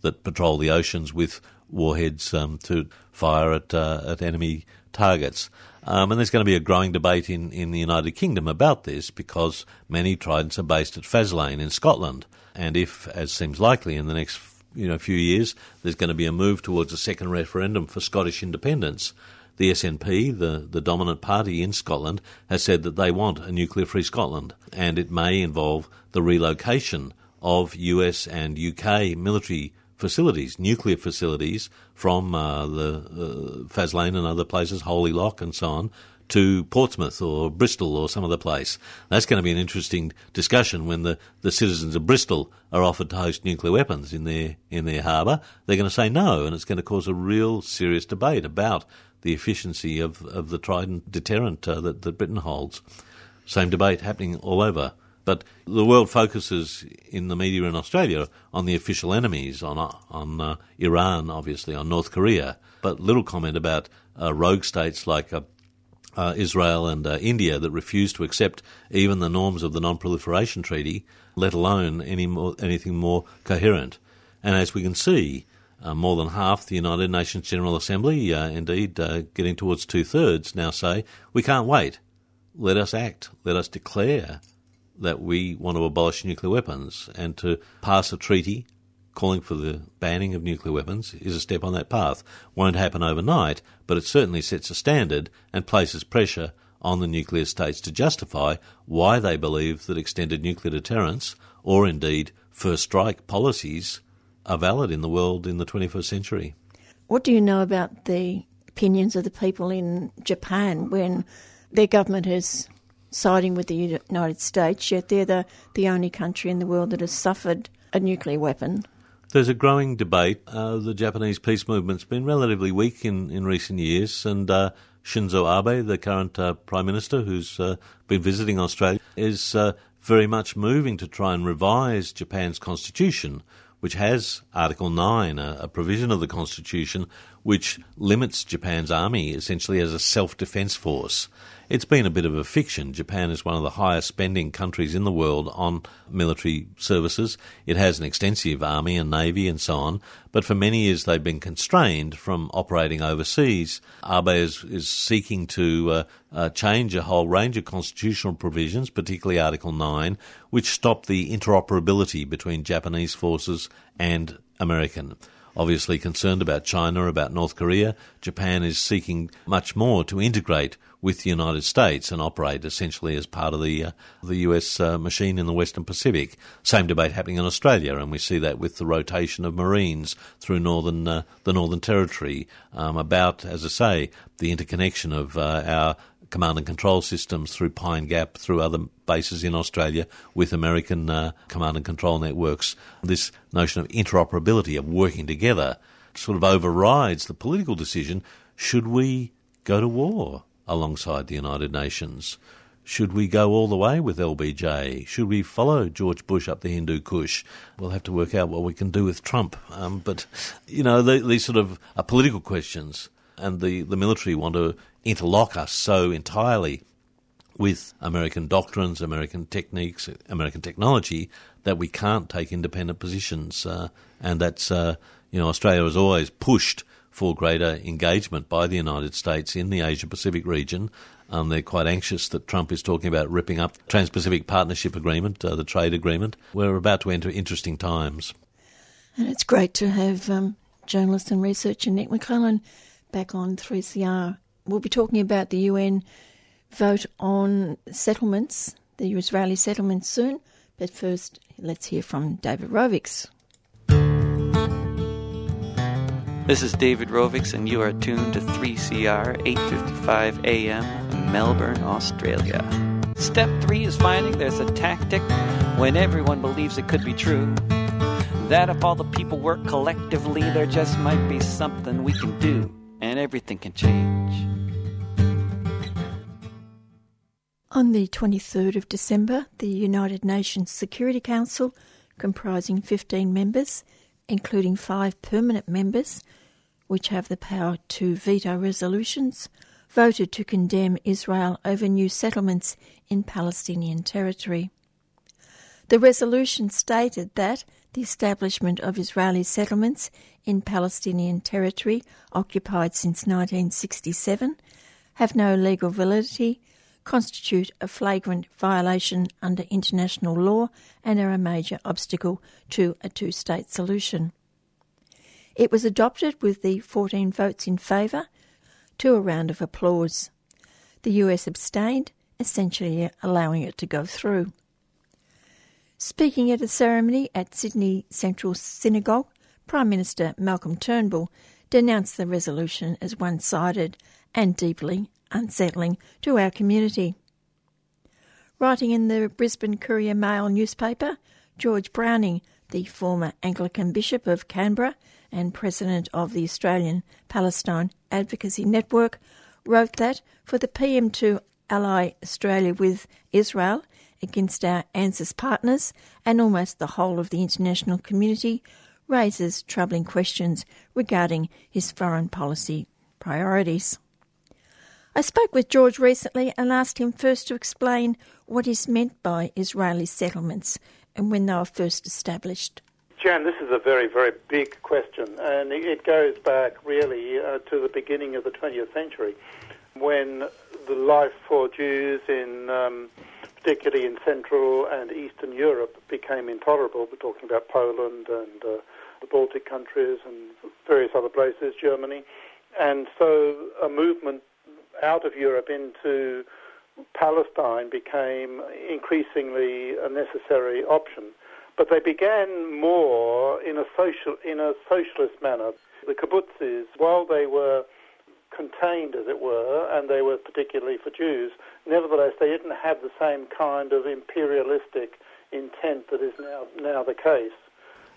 that patrol the oceans with warheads to fire at enemy targets. And there's going to be a growing debate in the United Kingdom about this, because many Tridents are based at Faslane in Scotland. And if, as seems likely, in the next few years, there's going to be a move towards a second referendum for Scottish independence, the SNP, the dominant party in Scotland, has said that they want a nuclear-free Scotland, and it may involve the relocation of US and UK military facilities, nuclear facilities, from Faslane and other places, Holy Loch and so on, to Portsmouth or Bristol or some other place. That's going to be an interesting discussion when the citizens of Bristol are offered to host nuclear weapons in their harbour. They're going to say no, and it's going to cause a real serious debate about the efficiency of the Trident deterrent that Britain holds. Same debate happening all over. But the world focuses in the media in Australia on the official enemies, on Iran, obviously, on North Korea, but little comment about rogue states like Israel and India that refuse to accept even the norms of the Non-Proliferation Treaty, let alone anything more coherent. And as we can see, more than half the United Nations General Assembly, indeed getting towards two-thirds, now say, we can't wait. Let us act. Let us declare that we want to abolish nuclear weapons, and to pass a treaty calling for the banning of nuclear weapons is a step on that path. Won't happen overnight, but it certainly sets a standard and places pressure on the nuclear states to justify why they believe that extended nuclear deterrence, or indeed first strike policies, are valid in the world in the 21st century. What do you know about the opinions of the people in Japan when their government is siding with the United States, yet they're the only country in the world that has suffered a nuclear weapon? There's a growing debate. The Japanese peace movement's been relatively weak in recent years, and Shinzo Abe, the current Prime Minister who's been visiting Australia, is very much moving to try and revise Japan's constitution, which has Article 9, a provision of the constitution which limits Japan's army essentially as a self-defence force. It's been a bit of a fiction. Japan is one of the highest spending countries in the world on military services. It has an extensive army and navy and so on, but for many years they've been constrained from operating overseas. Abe is seeking to change a whole range of constitutional provisions, particularly Article 9, which stop the interoperability between Japanese forces and American. Obviously concerned about China, about North Korea, Japan is seeking much more to integrate with the United States and operate essentially as part of the US machine in the Western Pacific. Same debate happening in Australia, and we see that with the rotation of Marines through the Northern Territory, about, as I say, the interconnection of our command and control systems through Pine Gap, through other bases in Australia with American command and control networks. This notion of interoperability, of working together, sort of overrides the political decision, should we go to war alongside the United Nations? Should we go all the way with LBJ? Should we follow George Bush up the Hindu Kush? We'll have to work out what we can do with Trump. But, you know, these sort of are political questions, and the military want to interlock us so entirely with American doctrines, American techniques, American technology, that we can't take independent positions. And that's, Australia has always pushed for greater engagement by the United States in the Asia-Pacific region. They're quite anxious that Trump is talking about ripping up the Trans-Pacific Partnership Agreement, the trade agreement. We're about to enter interesting times. And it's great to have journalist and researcher Nick McClellan back on 3CR. We'll be talking about the UN vote on settlements, the Israeli settlements soon. But first, let's hear from David Rovics. This is David Rovics, and you are tuned to 3CR, 8:55 a.m. in Melbourne, Australia. Step 3 is finding there's a tactic when everyone believes it could be true, that if all the people work collectively, there just might be something we can do, and everything can change. On the 23rd of December, the United Nations Security Council, comprising 15 members, including 5 permanent members, which have the power to veto resolutions, voted to condemn Israel over new settlements in Palestinian territory. The resolution stated that the establishment of Israeli settlements in Palestinian territory occupied since 1967 have no legal validity, constitute a flagrant violation under international law, and are a major obstacle to a two-state solution. It was adopted with the 14 votes in favour to a round of applause. The US abstained, essentially allowing it to go through. Speaking at a ceremony at Sydney Central Synagogue, Prime Minister Malcolm Turnbull denounced the resolution as one-sided and deeply unsettling to our community. Writing in the Brisbane Courier Mail newspaper, George Browning, the former Anglican Bishop of Canberra and President of the Australian Palestine Advocacy Network, wrote that for the PM to ally Australia with Israel against our ANZUS partners and almost the whole of the international community raises troubling questions regarding his foreign policy priorities. I spoke with George recently and asked him first to explain what is meant by Israeli settlements and when they were first established. Jan, this is a very, very big question, and it goes back really to the beginning of the 20th century, when the life for Jews in particularly in Central and Eastern Europe became intolerable. We're talking about Poland and the Baltic countries and various other places, Germany. And so a movement out of Europe into Palestine became increasingly a necessary option. But they began more in a socialist manner. The kibbutzes, while they were contained, as it were, and they were particularly for Jews, nevertheless, they didn't have the same kind of imperialistic intent that is now the case.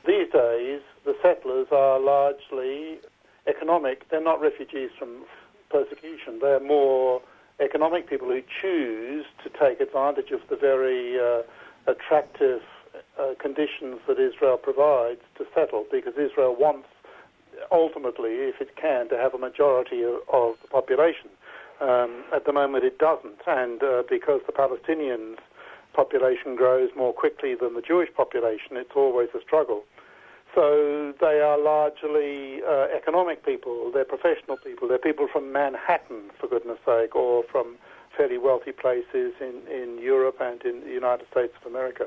These days, the settlers are largely economic. They're not refugees from persecution. They're more economic people who choose to take advantage of the very attractive conditions that Israel provides to settle, because Israel wants, ultimately, if it can, to have a majority of the population. At the moment it doesn't, and because the Palestinian population grows more quickly than the Jewish population, it's always a struggle. So they are largely economic people, they're professional people, they're people from Manhattan, for goodness sake, or from fairly wealthy places in Europe and in the United States of America.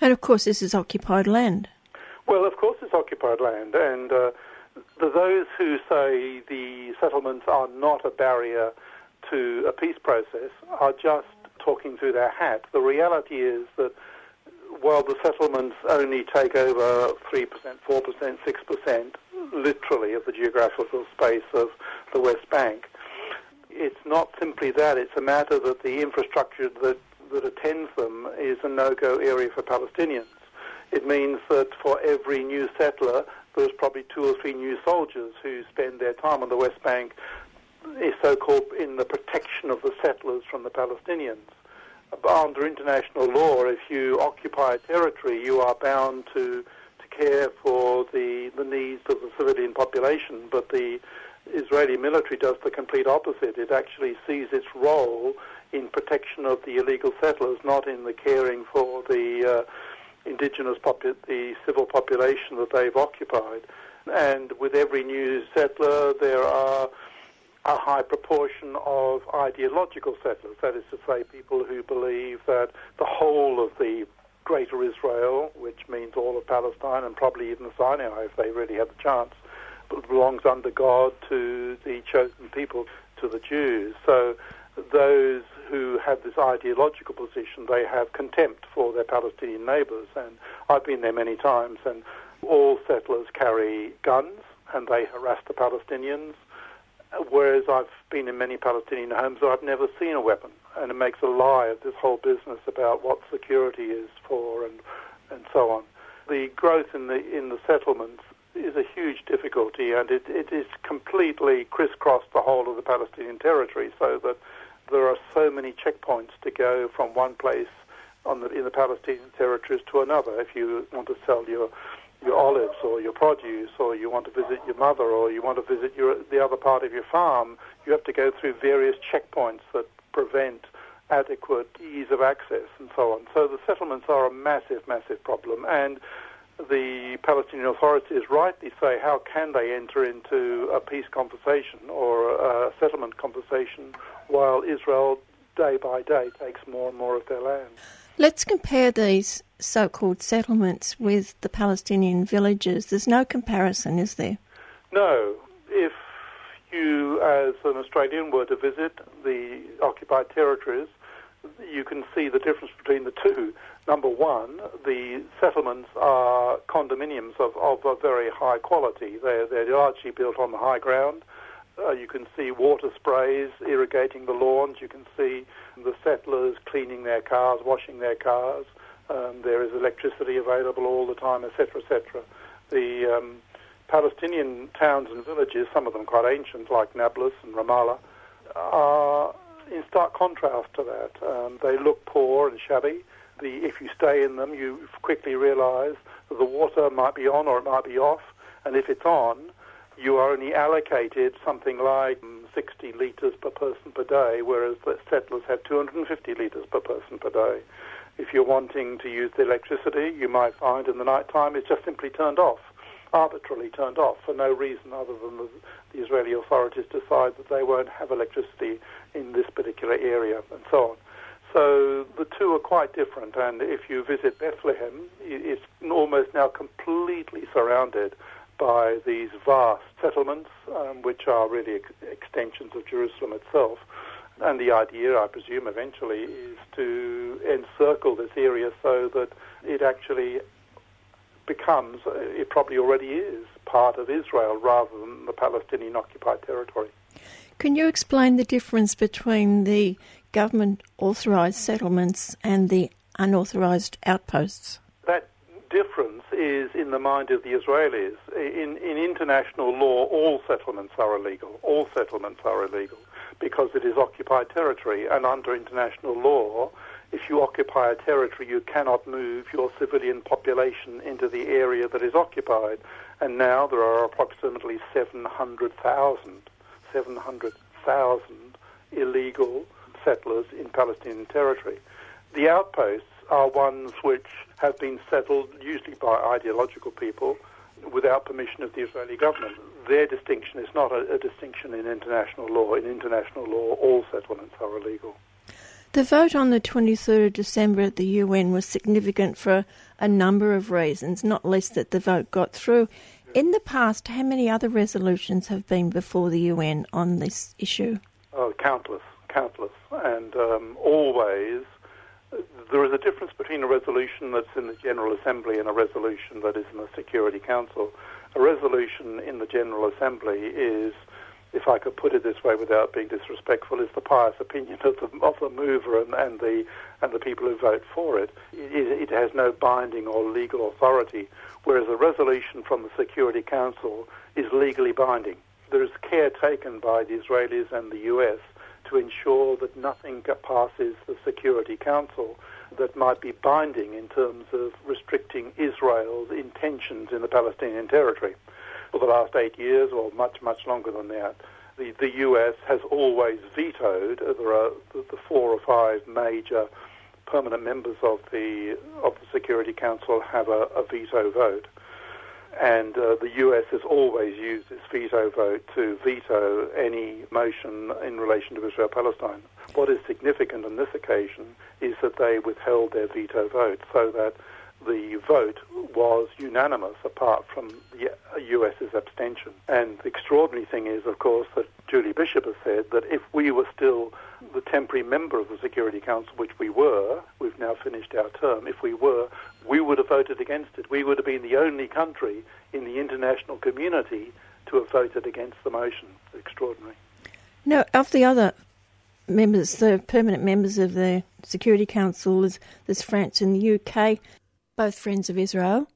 And of course this is occupied land. Well, of course it's occupied land, and those who say the settlements are not a barrier to a peace process are just talking through their hat. The reality is that while the settlements only take over 3%, 4%, 6%, literally, of the geographical space of the West Bank, it's not simply that. It's a matter that the infrastructure that attends them is a no-go area for Palestinians. It means that for every new settler, there's probably 2 or 3 new soldiers who spend their time on the West Bank, so-called, in the protection of the settlers from the Palestinians. Under international law, if you occupy territory, you are bound to care for the needs of the civilian population, but the Israeli military does the complete opposite. It actually sees its role in protection of the illegal settlers, not in the caring for the indigenous the civil population that they've occupied. And with every new settler, there are a high proportion of ideological settlers, that is to say, people who believe that the whole of the Greater Israel, which means all of Palestine and probably even Sinai if they really have the chance, belongs under God to the chosen people, to the Jews. So those who have this ideological position, they have contempt for their Palestinian neighbours, and I've been there many times, and all settlers carry guns and they harass the Palestinians, whereas I've been in many Palestinian homes where I've never seen a weapon, and it makes a lie of this whole business about what security is for and so on. The growth in the settlements is a huge difficulty, and it is completely crisscrossed the whole of the Palestinian territory, so that there are so many checkpoints to go from one place in the Palestinian territories to another. If you want to sell your olives or your produce, or you want to visit your mother, or you want to visit the other part of your farm, you have to go through various checkpoints that prevent adequate ease of access and so on. So the settlements are a massive, massive problem, and the Palestinian authorities rightly say, how can they enter into a peace conversation or a settlement conversation while Israel day by day takes more and more of their land? Let's compare these so-called settlements with the Palestinian villages. There's no comparison, is there? No. If you, as an Australian, were to visit the occupied territories, you can see the difference between the two. Number one, the settlements are condominiums of a very high quality. They're largely built on the high ground. You can see water sprays irrigating the lawns. You can see the settlers cleaning their cars, washing their cars. There is electricity available all the time, etc., etc. The Palestinian towns and villages, some of them quite ancient, like Nablus and Ramallah, are in stark contrast to that. They look poor and shabby. If you stay in them, you quickly realise that the water might be on or it might be off, and if it's on, you are only allocated something like 60 litres per person per day, whereas the settlers had 250 litres per person per day. If you're wanting to use the electricity, you might find in the night time it's just simply turned off, arbitrarily turned off, for no reason other than the Israeli authorities decide that they won't have electricity in this particular area and so on. So the two are quite different, and if you visit Bethlehem, it's almost now completely surrounded by these vast settlements, which are really extensions of Jerusalem itself. And the idea, I presume, eventually is to encircle this area so that it actually becomes, it probably already is, part of Israel rather than the Palestinian occupied territory. Can you explain the difference between the government-authorised settlements and the unauthorised outposts? That difference is in the mind of the Israelis. In international law, all settlements are illegal. All settlements are illegal because it is occupied territory, and under international law, if you occupy a territory, you cannot move your civilian population into the area that is occupied. And now there are approximately 700,000 illegal settlers in Palestinian territory. The outposts are ones which have been settled usually by ideological people without permission of the Israeli government. Their distinction is not a distinction in international law. In international law, all settlements are illegal. The vote on the 23rd of December at the UN was significant for a number of reasons, not least that the vote got through. In the past, how many other resolutions have been before the UN on this issue? Oh, countless. And always there is a difference between a resolution that's in the General Assembly and a resolution that is in the Security Council. A resolution in the General Assembly is, if I could put it this way without being disrespectful, is the pious opinion of the mover and the people who vote for it. It has no binding or legal authority, whereas a resolution from the Security Council is legally binding. There is care taken by the Israelis and the US to ensure that nothing passes the Security Council that might be binding in terms of restricting Israel's intentions in the Palestinian territory. For the last 8 years, or much, much longer than that, the US has always vetoed. There are the 4 or 5 major permanent members of the Security Council have a veto vote. And the US has always used its veto vote to veto any motion in relation to Israel-Palestine. What is significant on this occasion is that they withheld their veto vote so that the vote was unanimous apart from the US's abstention. And the extraordinary thing is, of course, that Julie Bishop has said that if we were still the temporary member of the Security Council, which we were, we've now finished our term, if we were, we would have voted against it. We would have been the only country in the international community to have voted against the motion. It's extraordinary. Now, of the other members, the permanent members of the Security Council, there's France and the UK, both friends of Israel.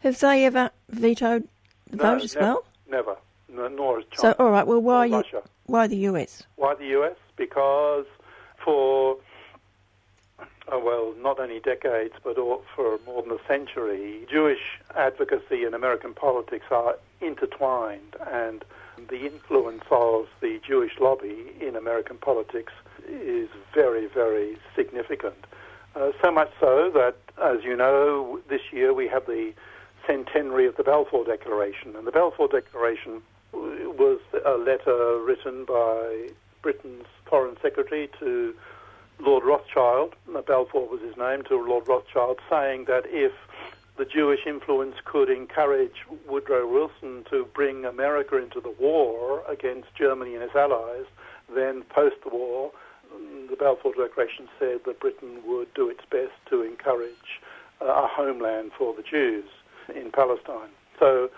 Have they ever vetoed the vote as well? Never. No, nor has China. So, all right, well, why the US? Why the US? Because for, not only decades, but for more than a century, Jewish advocacy and American politics are intertwined, and the influence of the Jewish lobby in American politics is very, very significant. So much so that, as you know, this year we have the centenary of the Balfour Declaration. And the Balfour Declaration was a letter written by Britain's Foreign Secretary to Lord Rothschild, Balfour was his name, to Lord Rothschild, saying that if the Jewish influence could encourage Woodrow Wilson to bring America into the war against Germany and its allies, then post the war, the Balfour Declaration said that Britain would do its best to encourage a homeland for the Jews in Palestine. So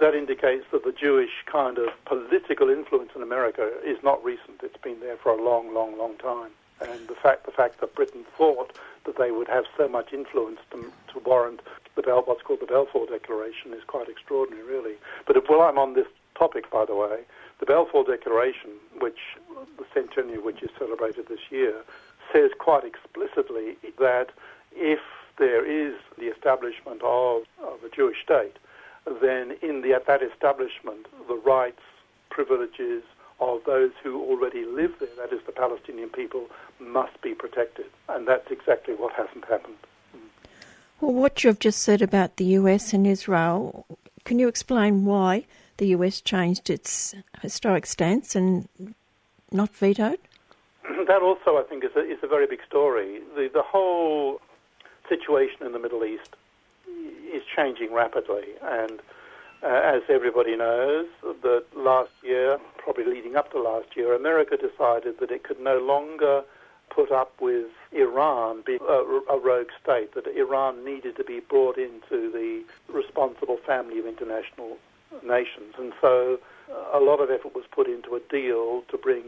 that indicates that the Jewish kind of political influence in America is not recent. It's been there for a long, long, long time. And the fact that Britain thought that they would have so much influence to warrant what's called the Balfour Declaration is quite extraordinary, really. But while I'm on this topic, by the way, the Balfour Declaration, the centenary of which is celebrated this year, says quite explicitly that if there is the establishment of a Jewish state, then in that establishment the rights, privileges, of those who already live there, that is the Palestinian people, must be protected. And that's exactly what hasn't happened. Well, what you've just said about the US and Israel, can you explain why the US changed its historic stance and not vetoed? That also, I think, is a very big story. The whole situation in the Middle East is changing rapidly, and as everybody knows, that last year, probably leading up to last year, America decided that it could no longer put up with Iran being a rogue state, that Iran needed to be brought into the responsible family of international nations. And so a lot of effort was put into a deal to bring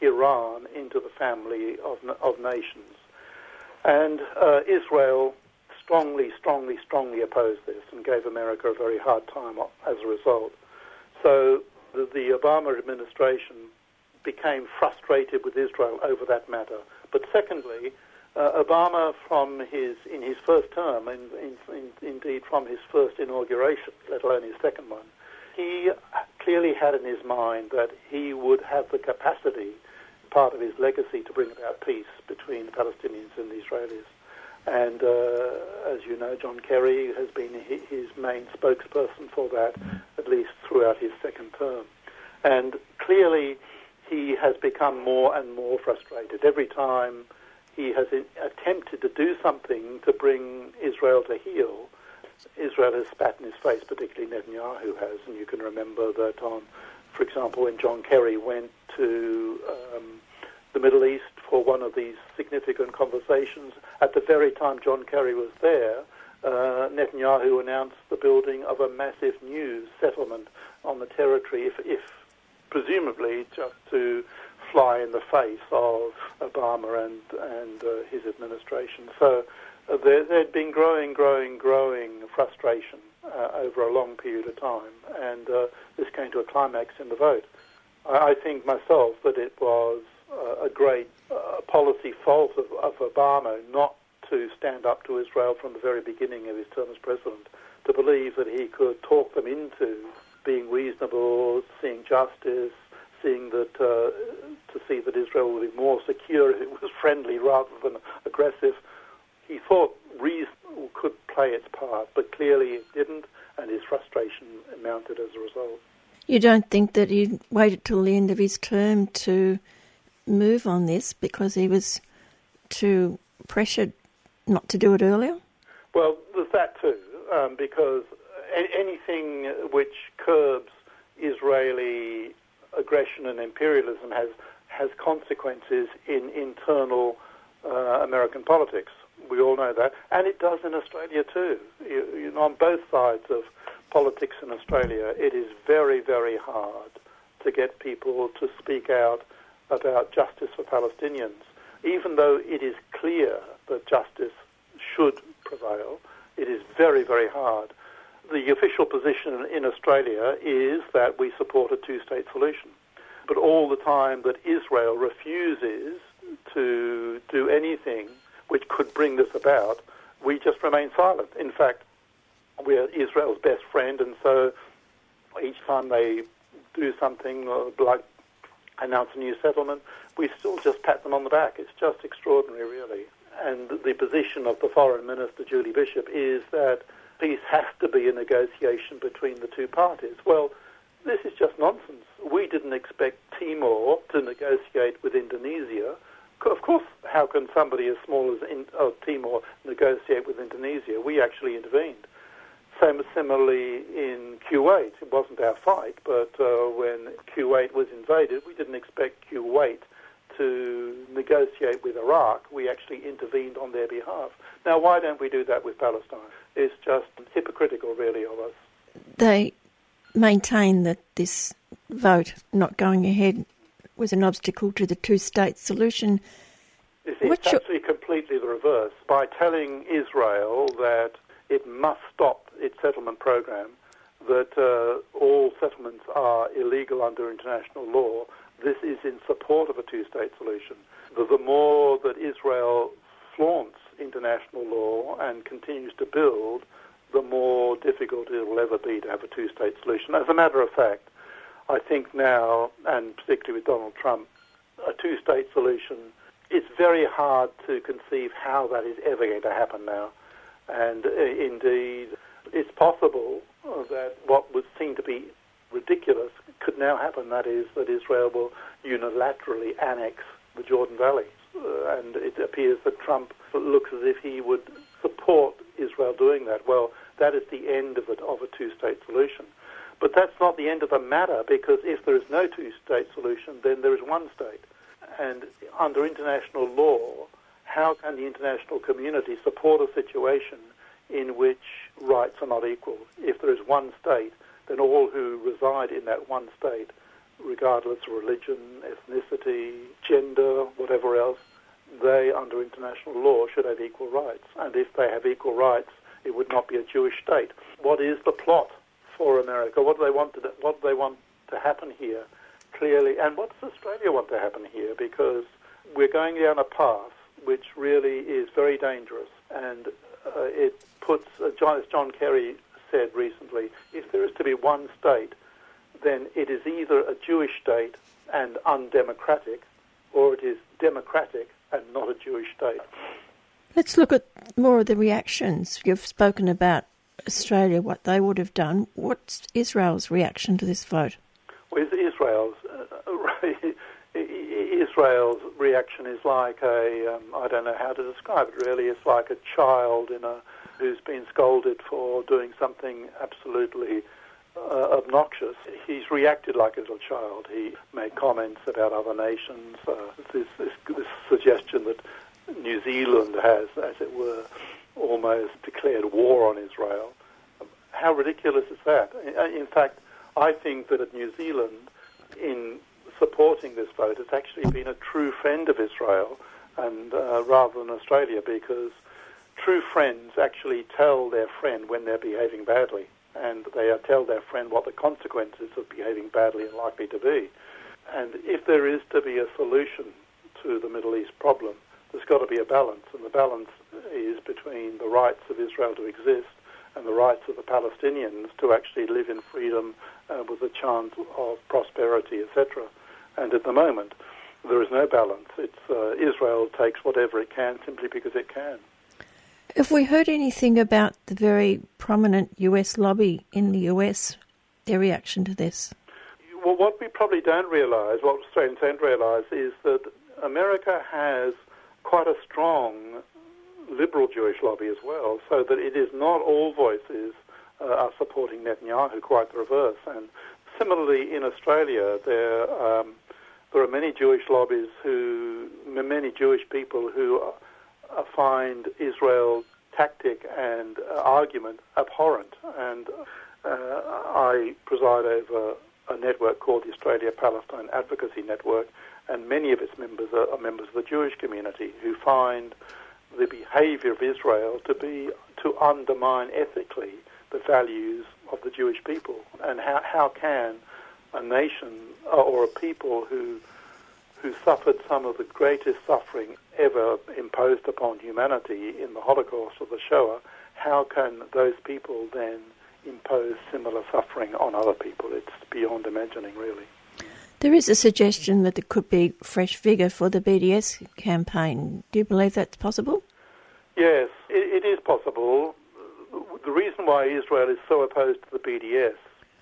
Iran into the family of nations. And Israel strongly opposed this and gave America a very hard time as a result. So the Obama administration became frustrated with Israel over that matter. But secondly, Obama, in his first term, and indeed from his first inauguration, let alone his second one, he clearly had in his mind that he would have the capacity, part of his legacy, to bring about peace between the Palestinians and the Israelis. And as you know, John Kerry has been his main spokesperson for that, at least throughout his second term. And clearly he has become more and more frustrated. Every time he has attempted to do something to bring Israel to heel, Israel has spat in his face, particularly Netanyahu has. And you can remember that for example, when John Kerry went to the Middle East for one of these significant conversations, at the very time John Kerry was there, Netanyahu announced the building of a massive new settlement on the territory, if presumably just to fly in the face of Obama and his administration. So there'd been growing frustration over a long period of time, and this came to a climax in the vote. I think myself that it was a great policy fault of Obama not to stand up to Israel from the very beginning of his term as president, to believe that he could talk them into being reasonable, seeing justice, to see that Israel would be more secure if it was friendly rather than aggressive. He thought reason could play its part, but clearly it didn't, and his frustration mounted as a result. You don't think that he waited till the end of his term to move on this because he was too pressured not to do it earlier? Well, there's that too, because anything which curbs Israeli aggression and imperialism has consequences in internal American politics. We all know that, and it does in Australia too. You know, on both sides of politics in Australia, it is very, very hard to get people to speak out about justice for Palestinians. Even though it is clear that justice should prevail, it is very, very hard. The official position in Australia is that we support a two-state solution. But all the time that Israel refuses to do anything which could bring this about, we just remain silent. In fact, we're Israel's best friend, and so each time they do something like announce a new settlement, we still just pat them on the back. It's just extraordinary, really. And the position of the Foreign Minister, Julie Bishop, is that peace has to be a negotiation between the two parties. Well, this is just nonsense. We didn't expect Timor to negotiate with Indonesia. Of course, how can somebody as small as Timor negotiate with Indonesia? We actually intervened. Similarly in Kuwait, it wasn't our fight, but when Kuwait was invaded, we didn't expect Kuwait to negotiate with Iraq. We actually intervened on their behalf. Now, why don't we do that with Palestine? It's just hypocritical, really, of us. They maintain that this vote not going ahead was an obstacle to the two-state solution. It's actually completely the reverse. By telling Israel that it must stop its settlement program, that all settlements are illegal under international law, this is in support of a two-state solution. The more that Israel flaunts international law and continues to build, the more difficult it will ever be to have a two-state solution. As a matter of fact, I think now, and particularly with Donald Trump, a two-state solution, it's very hard to conceive how that is ever going to happen now. And indeed, it's possible that what would seem to be ridiculous could now happen, that is, that Israel will unilaterally annex the Jordan Valley. And it appears that Trump looks as if he would support Israel doing that. Well, that is the end of a two-state solution. But that's not the end of the matter, because if there is no two-state solution, then there is one state. And under international law, how can the international community support a situation in which rights are not equal? If there is one state, then all who reside in that one state, regardless of religion, ethnicity, gender, whatever else, they, under international law, should have equal rights. And if they have equal rights, it would not be a Jewish state. What is the plot for America? What do they want to happen here, clearly? And what does Australia want to happen here? Because we're going down a path which really is very dangerous. And it puts, as John Kerry said recently, if there is to be one state, then it is either a Jewish state and undemocratic, or it is democratic and not a Jewish state. Let's look at more of the reactions. You've spoken about Australia, what they would have done. What's Israel's reaction to this vote? Well, Israel's reaction is like I don't know how to describe it really, it's like a child who's been scolded for doing something absolutely obnoxious. He's reacted like a little child. He made comments about other nations, this suggestion that New Zealand has, as it were, almost declared war on Israel. How ridiculous is that? In fact, I think that at New Zealand, in supporting this vote, it's actually been a true friend of Israel, and rather than Australia, because true friends actually tell their friend when they're behaving badly, and they tell their friend what the consequences of behaving badly are likely to be. And if there is to be a solution to the Middle East problem, there's got to be a balance, and the balance is between the rights of Israel to exist and the rights of the Palestinians to actually live in freedom with a chance of prosperity, etc. And at the moment, there is no balance. It's Israel takes whatever it can simply because it can. Have we heard anything about the very prominent US lobby in the US, their reaction to this? Well, what we probably don't realise, what Australians don't realise, is that America has quite a strong liberal Jewish lobby as well, so that it is not all voices are supporting Netanyahu, quite the reverse. And similarly in Australia, there are many Jewish lobbies many Jewish people who find Israel's tactic and argument abhorrent. And I preside over a network called the Australia-Palestine Advocacy Network, and many of its members are members of the Jewish community who find the behaviour of Israel to undermine ethically the values of the Jewish people. And how can a nation or a people who suffered some of the greatest suffering ever imposed upon humanity in the Holocaust or the Shoah, how can those people then impose similar suffering on other people? It's beyond imagining, really. There is a suggestion that there could be fresh vigour for the BDS campaign. Do you believe that's possible? Yes, it is possible. The reason why Israel is so opposed to the BDS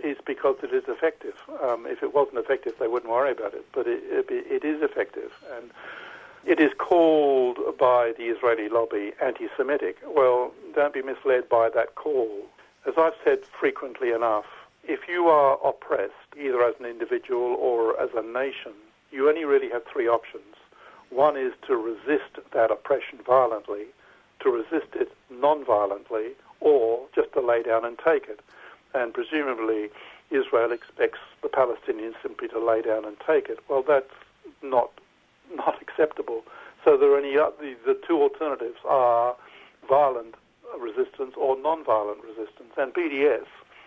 is because it is effective. If it wasn't effective, they wouldn't worry about it, but it is effective. And it is called by the Israeli lobby anti-Semitic. Well, don't be misled by that call. As I've said frequently enough, if you are oppressed, either as an individual or as a nation, you only really have three options. One is to resist that oppression violently, to resist it non-violently, or just to lay down and take it. And presumably Israel expects the Palestinians simply to lay down and take it. Well, that's not acceptable. So the two alternatives are violent resistance or non-violent resistance. And BDS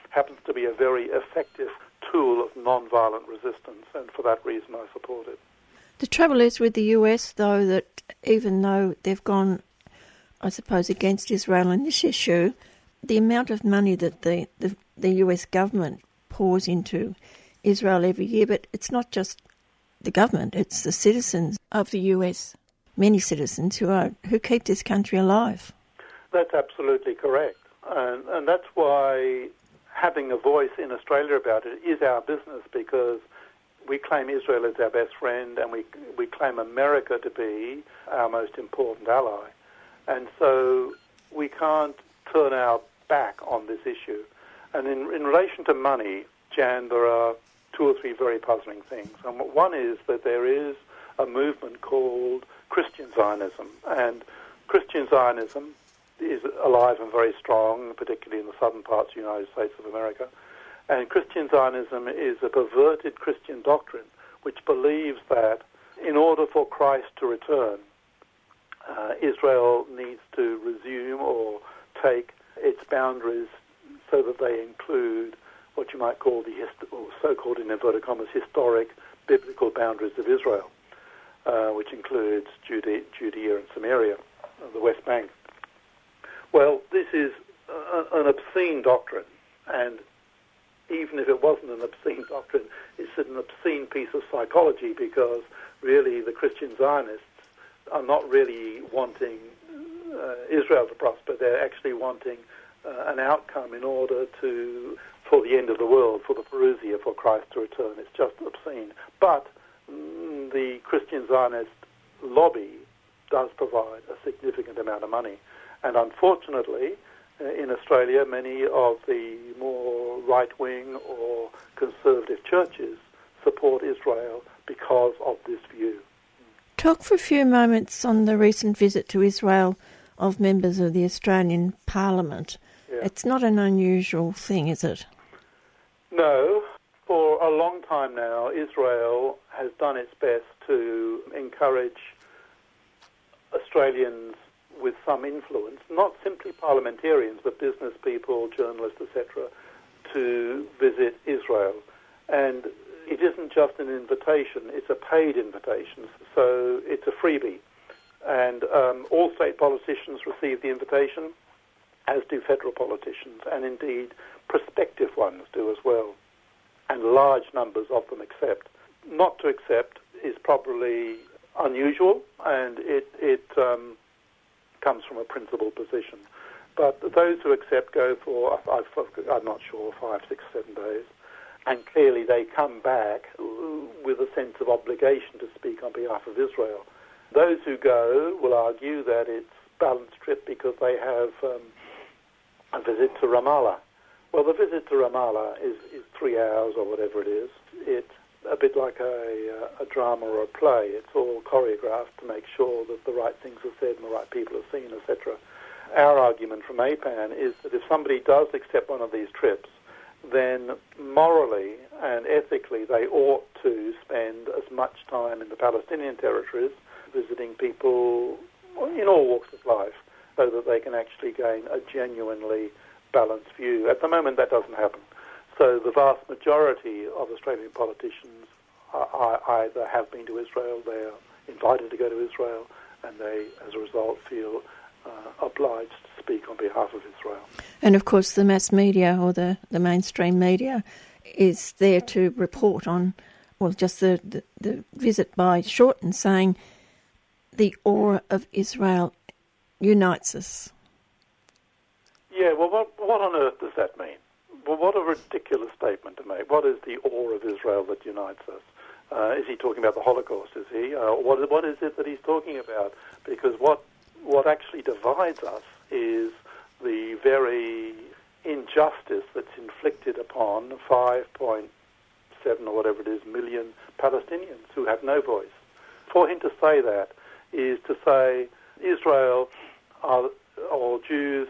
happens to be a very effective tool of non-violent resistance, and for that reason I support it. The trouble is with the US, though, that even though they've gone, I suppose, against Israel on this issue, the amount of money that the US government pours into Israel every year, but it's not just the government, it's the citizens of the US, many citizens who keep this country alive. That's absolutely correct. And that's why having a voice in Australia about it is our business, because we claim Israel as our best friend and we claim America to be our most important ally. And so we can't turn our back on this issue. And in relation to money, Jan, there are two or three very puzzling things. And one is that there is a movement called Christian Zionism. And Christian Zionism is alive and very strong, particularly in the southern parts of the United States of America. And Christian Zionism is a perverted Christian doctrine which believes that in order for Christ to return, Israel needs to resume or take its boundaries so that they include what you might call the so-called, in inverted commas, historic biblical boundaries of Israel, which includes Judea and Samaria, the West Bank. Well, this is an obscene doctrine, and even if it wasn't an obscene doctrine, it's an obscene piece of psychology, because really the Christian Zionists are not really wanting Israel to prosper. They're actually wanting an outcome in order to, for the end of the world, for the parousia, for Christ to return. It's just obscene. But the Christian Zionist lobby does provide a significant amount of money. And unfortunately, in Australia, many of the more right-wing or conservative churches support Israel because of this view. Talk for a few moments on the recent visit to Israel of members of the Australian Parliament. Yeah. It's not an unusual thing, is it? No. For a long time now, Israel has done its best to encourage Australians with some influence, not simply parliamentarians, but business people, journalists, etc., to visit Israel. And it isn't just an invitation, it's a paid invitation, so it's a freebie. And all state politicians receive the invitation, as do federal politicians, and indeed prospective ones do as well. And large numbers of them accept. Not to accept is probably unusual, and it comes from a principled position. But those who accept go for, I'm not sure, 5, 6, 7 days. And clearly they come back with a sense of obligation to speak on behalf of Israel. Those who go will argue that it's a balanced trip because they have a visit to Ramallah. Well, the visit to Ramallah is 3 hours or whatever it is. It's a bit like a drama or a play. It's all choreographed to make sure that the right things are said and the right people are seen, etc. Our argument from APAN is that if somebody does accept one of these trips, then morally and ethically they ought to spend as much time in the Palestinian territories visiting people in all walks of life so that they can actually gain a genuinely balanced view. At the moment, that doesn't happen. So the vast majority of Australian politicians are either have been to Israel, they are invited to go to Israel, and they, as a result, feel obliged to speak on behalf of Israel. And, of course, the mass media or the mainstream media is there to report on, well, just the visit by Shorten saying the aura of Israel unites us. Yeah, well, what on earth does that mean? Well, what a ridiculous statement to make. What is the awe of Israel that unites us? Is he talking about the Holocaust, is he? What is it that he's talking about? Because what actually divides us is the very injustice that's inflicted upon 5.7 or whatever it is million Palestinians who have no voice. For him to say that is to say Israel or Jews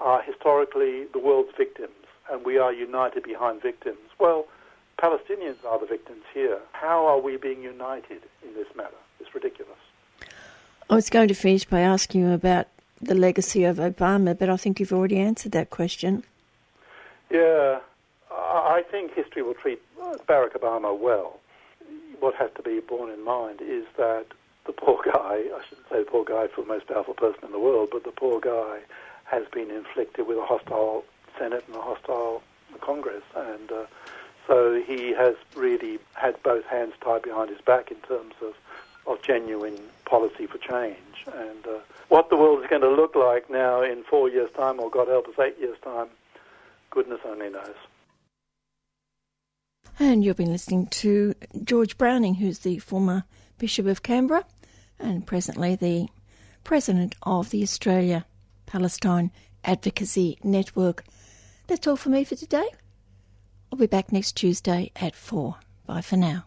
are historically the world's victims, and we are united behind victims. Well, Palestinians are the victims here. How are we being united in this matter? It's ridiculous. I was going to finish by asking you about the legacy of Obama, but I think you've already answered that question. Yeah, I think history will treat Barack Obama well. What has to be borne in mind is that the poor guy, I shouldn't say the poor guy for the most powerful person in the world, but the poor guy has been inflicted with a hostile Senate and a hostile Congress, and So he has really had both hands tied behind his back in terms of genuine policy for change. And what the world is going to look like now in 4 years' time, or God help us, 8 years' time, goodness only knows. And you've been listening to George Browning, who's the former Bishop of Canberra and presently the President of the Australia-Palestine Advocacy Network. That's all for me for today. I'll be back next Tuesday at 4. Bye for now.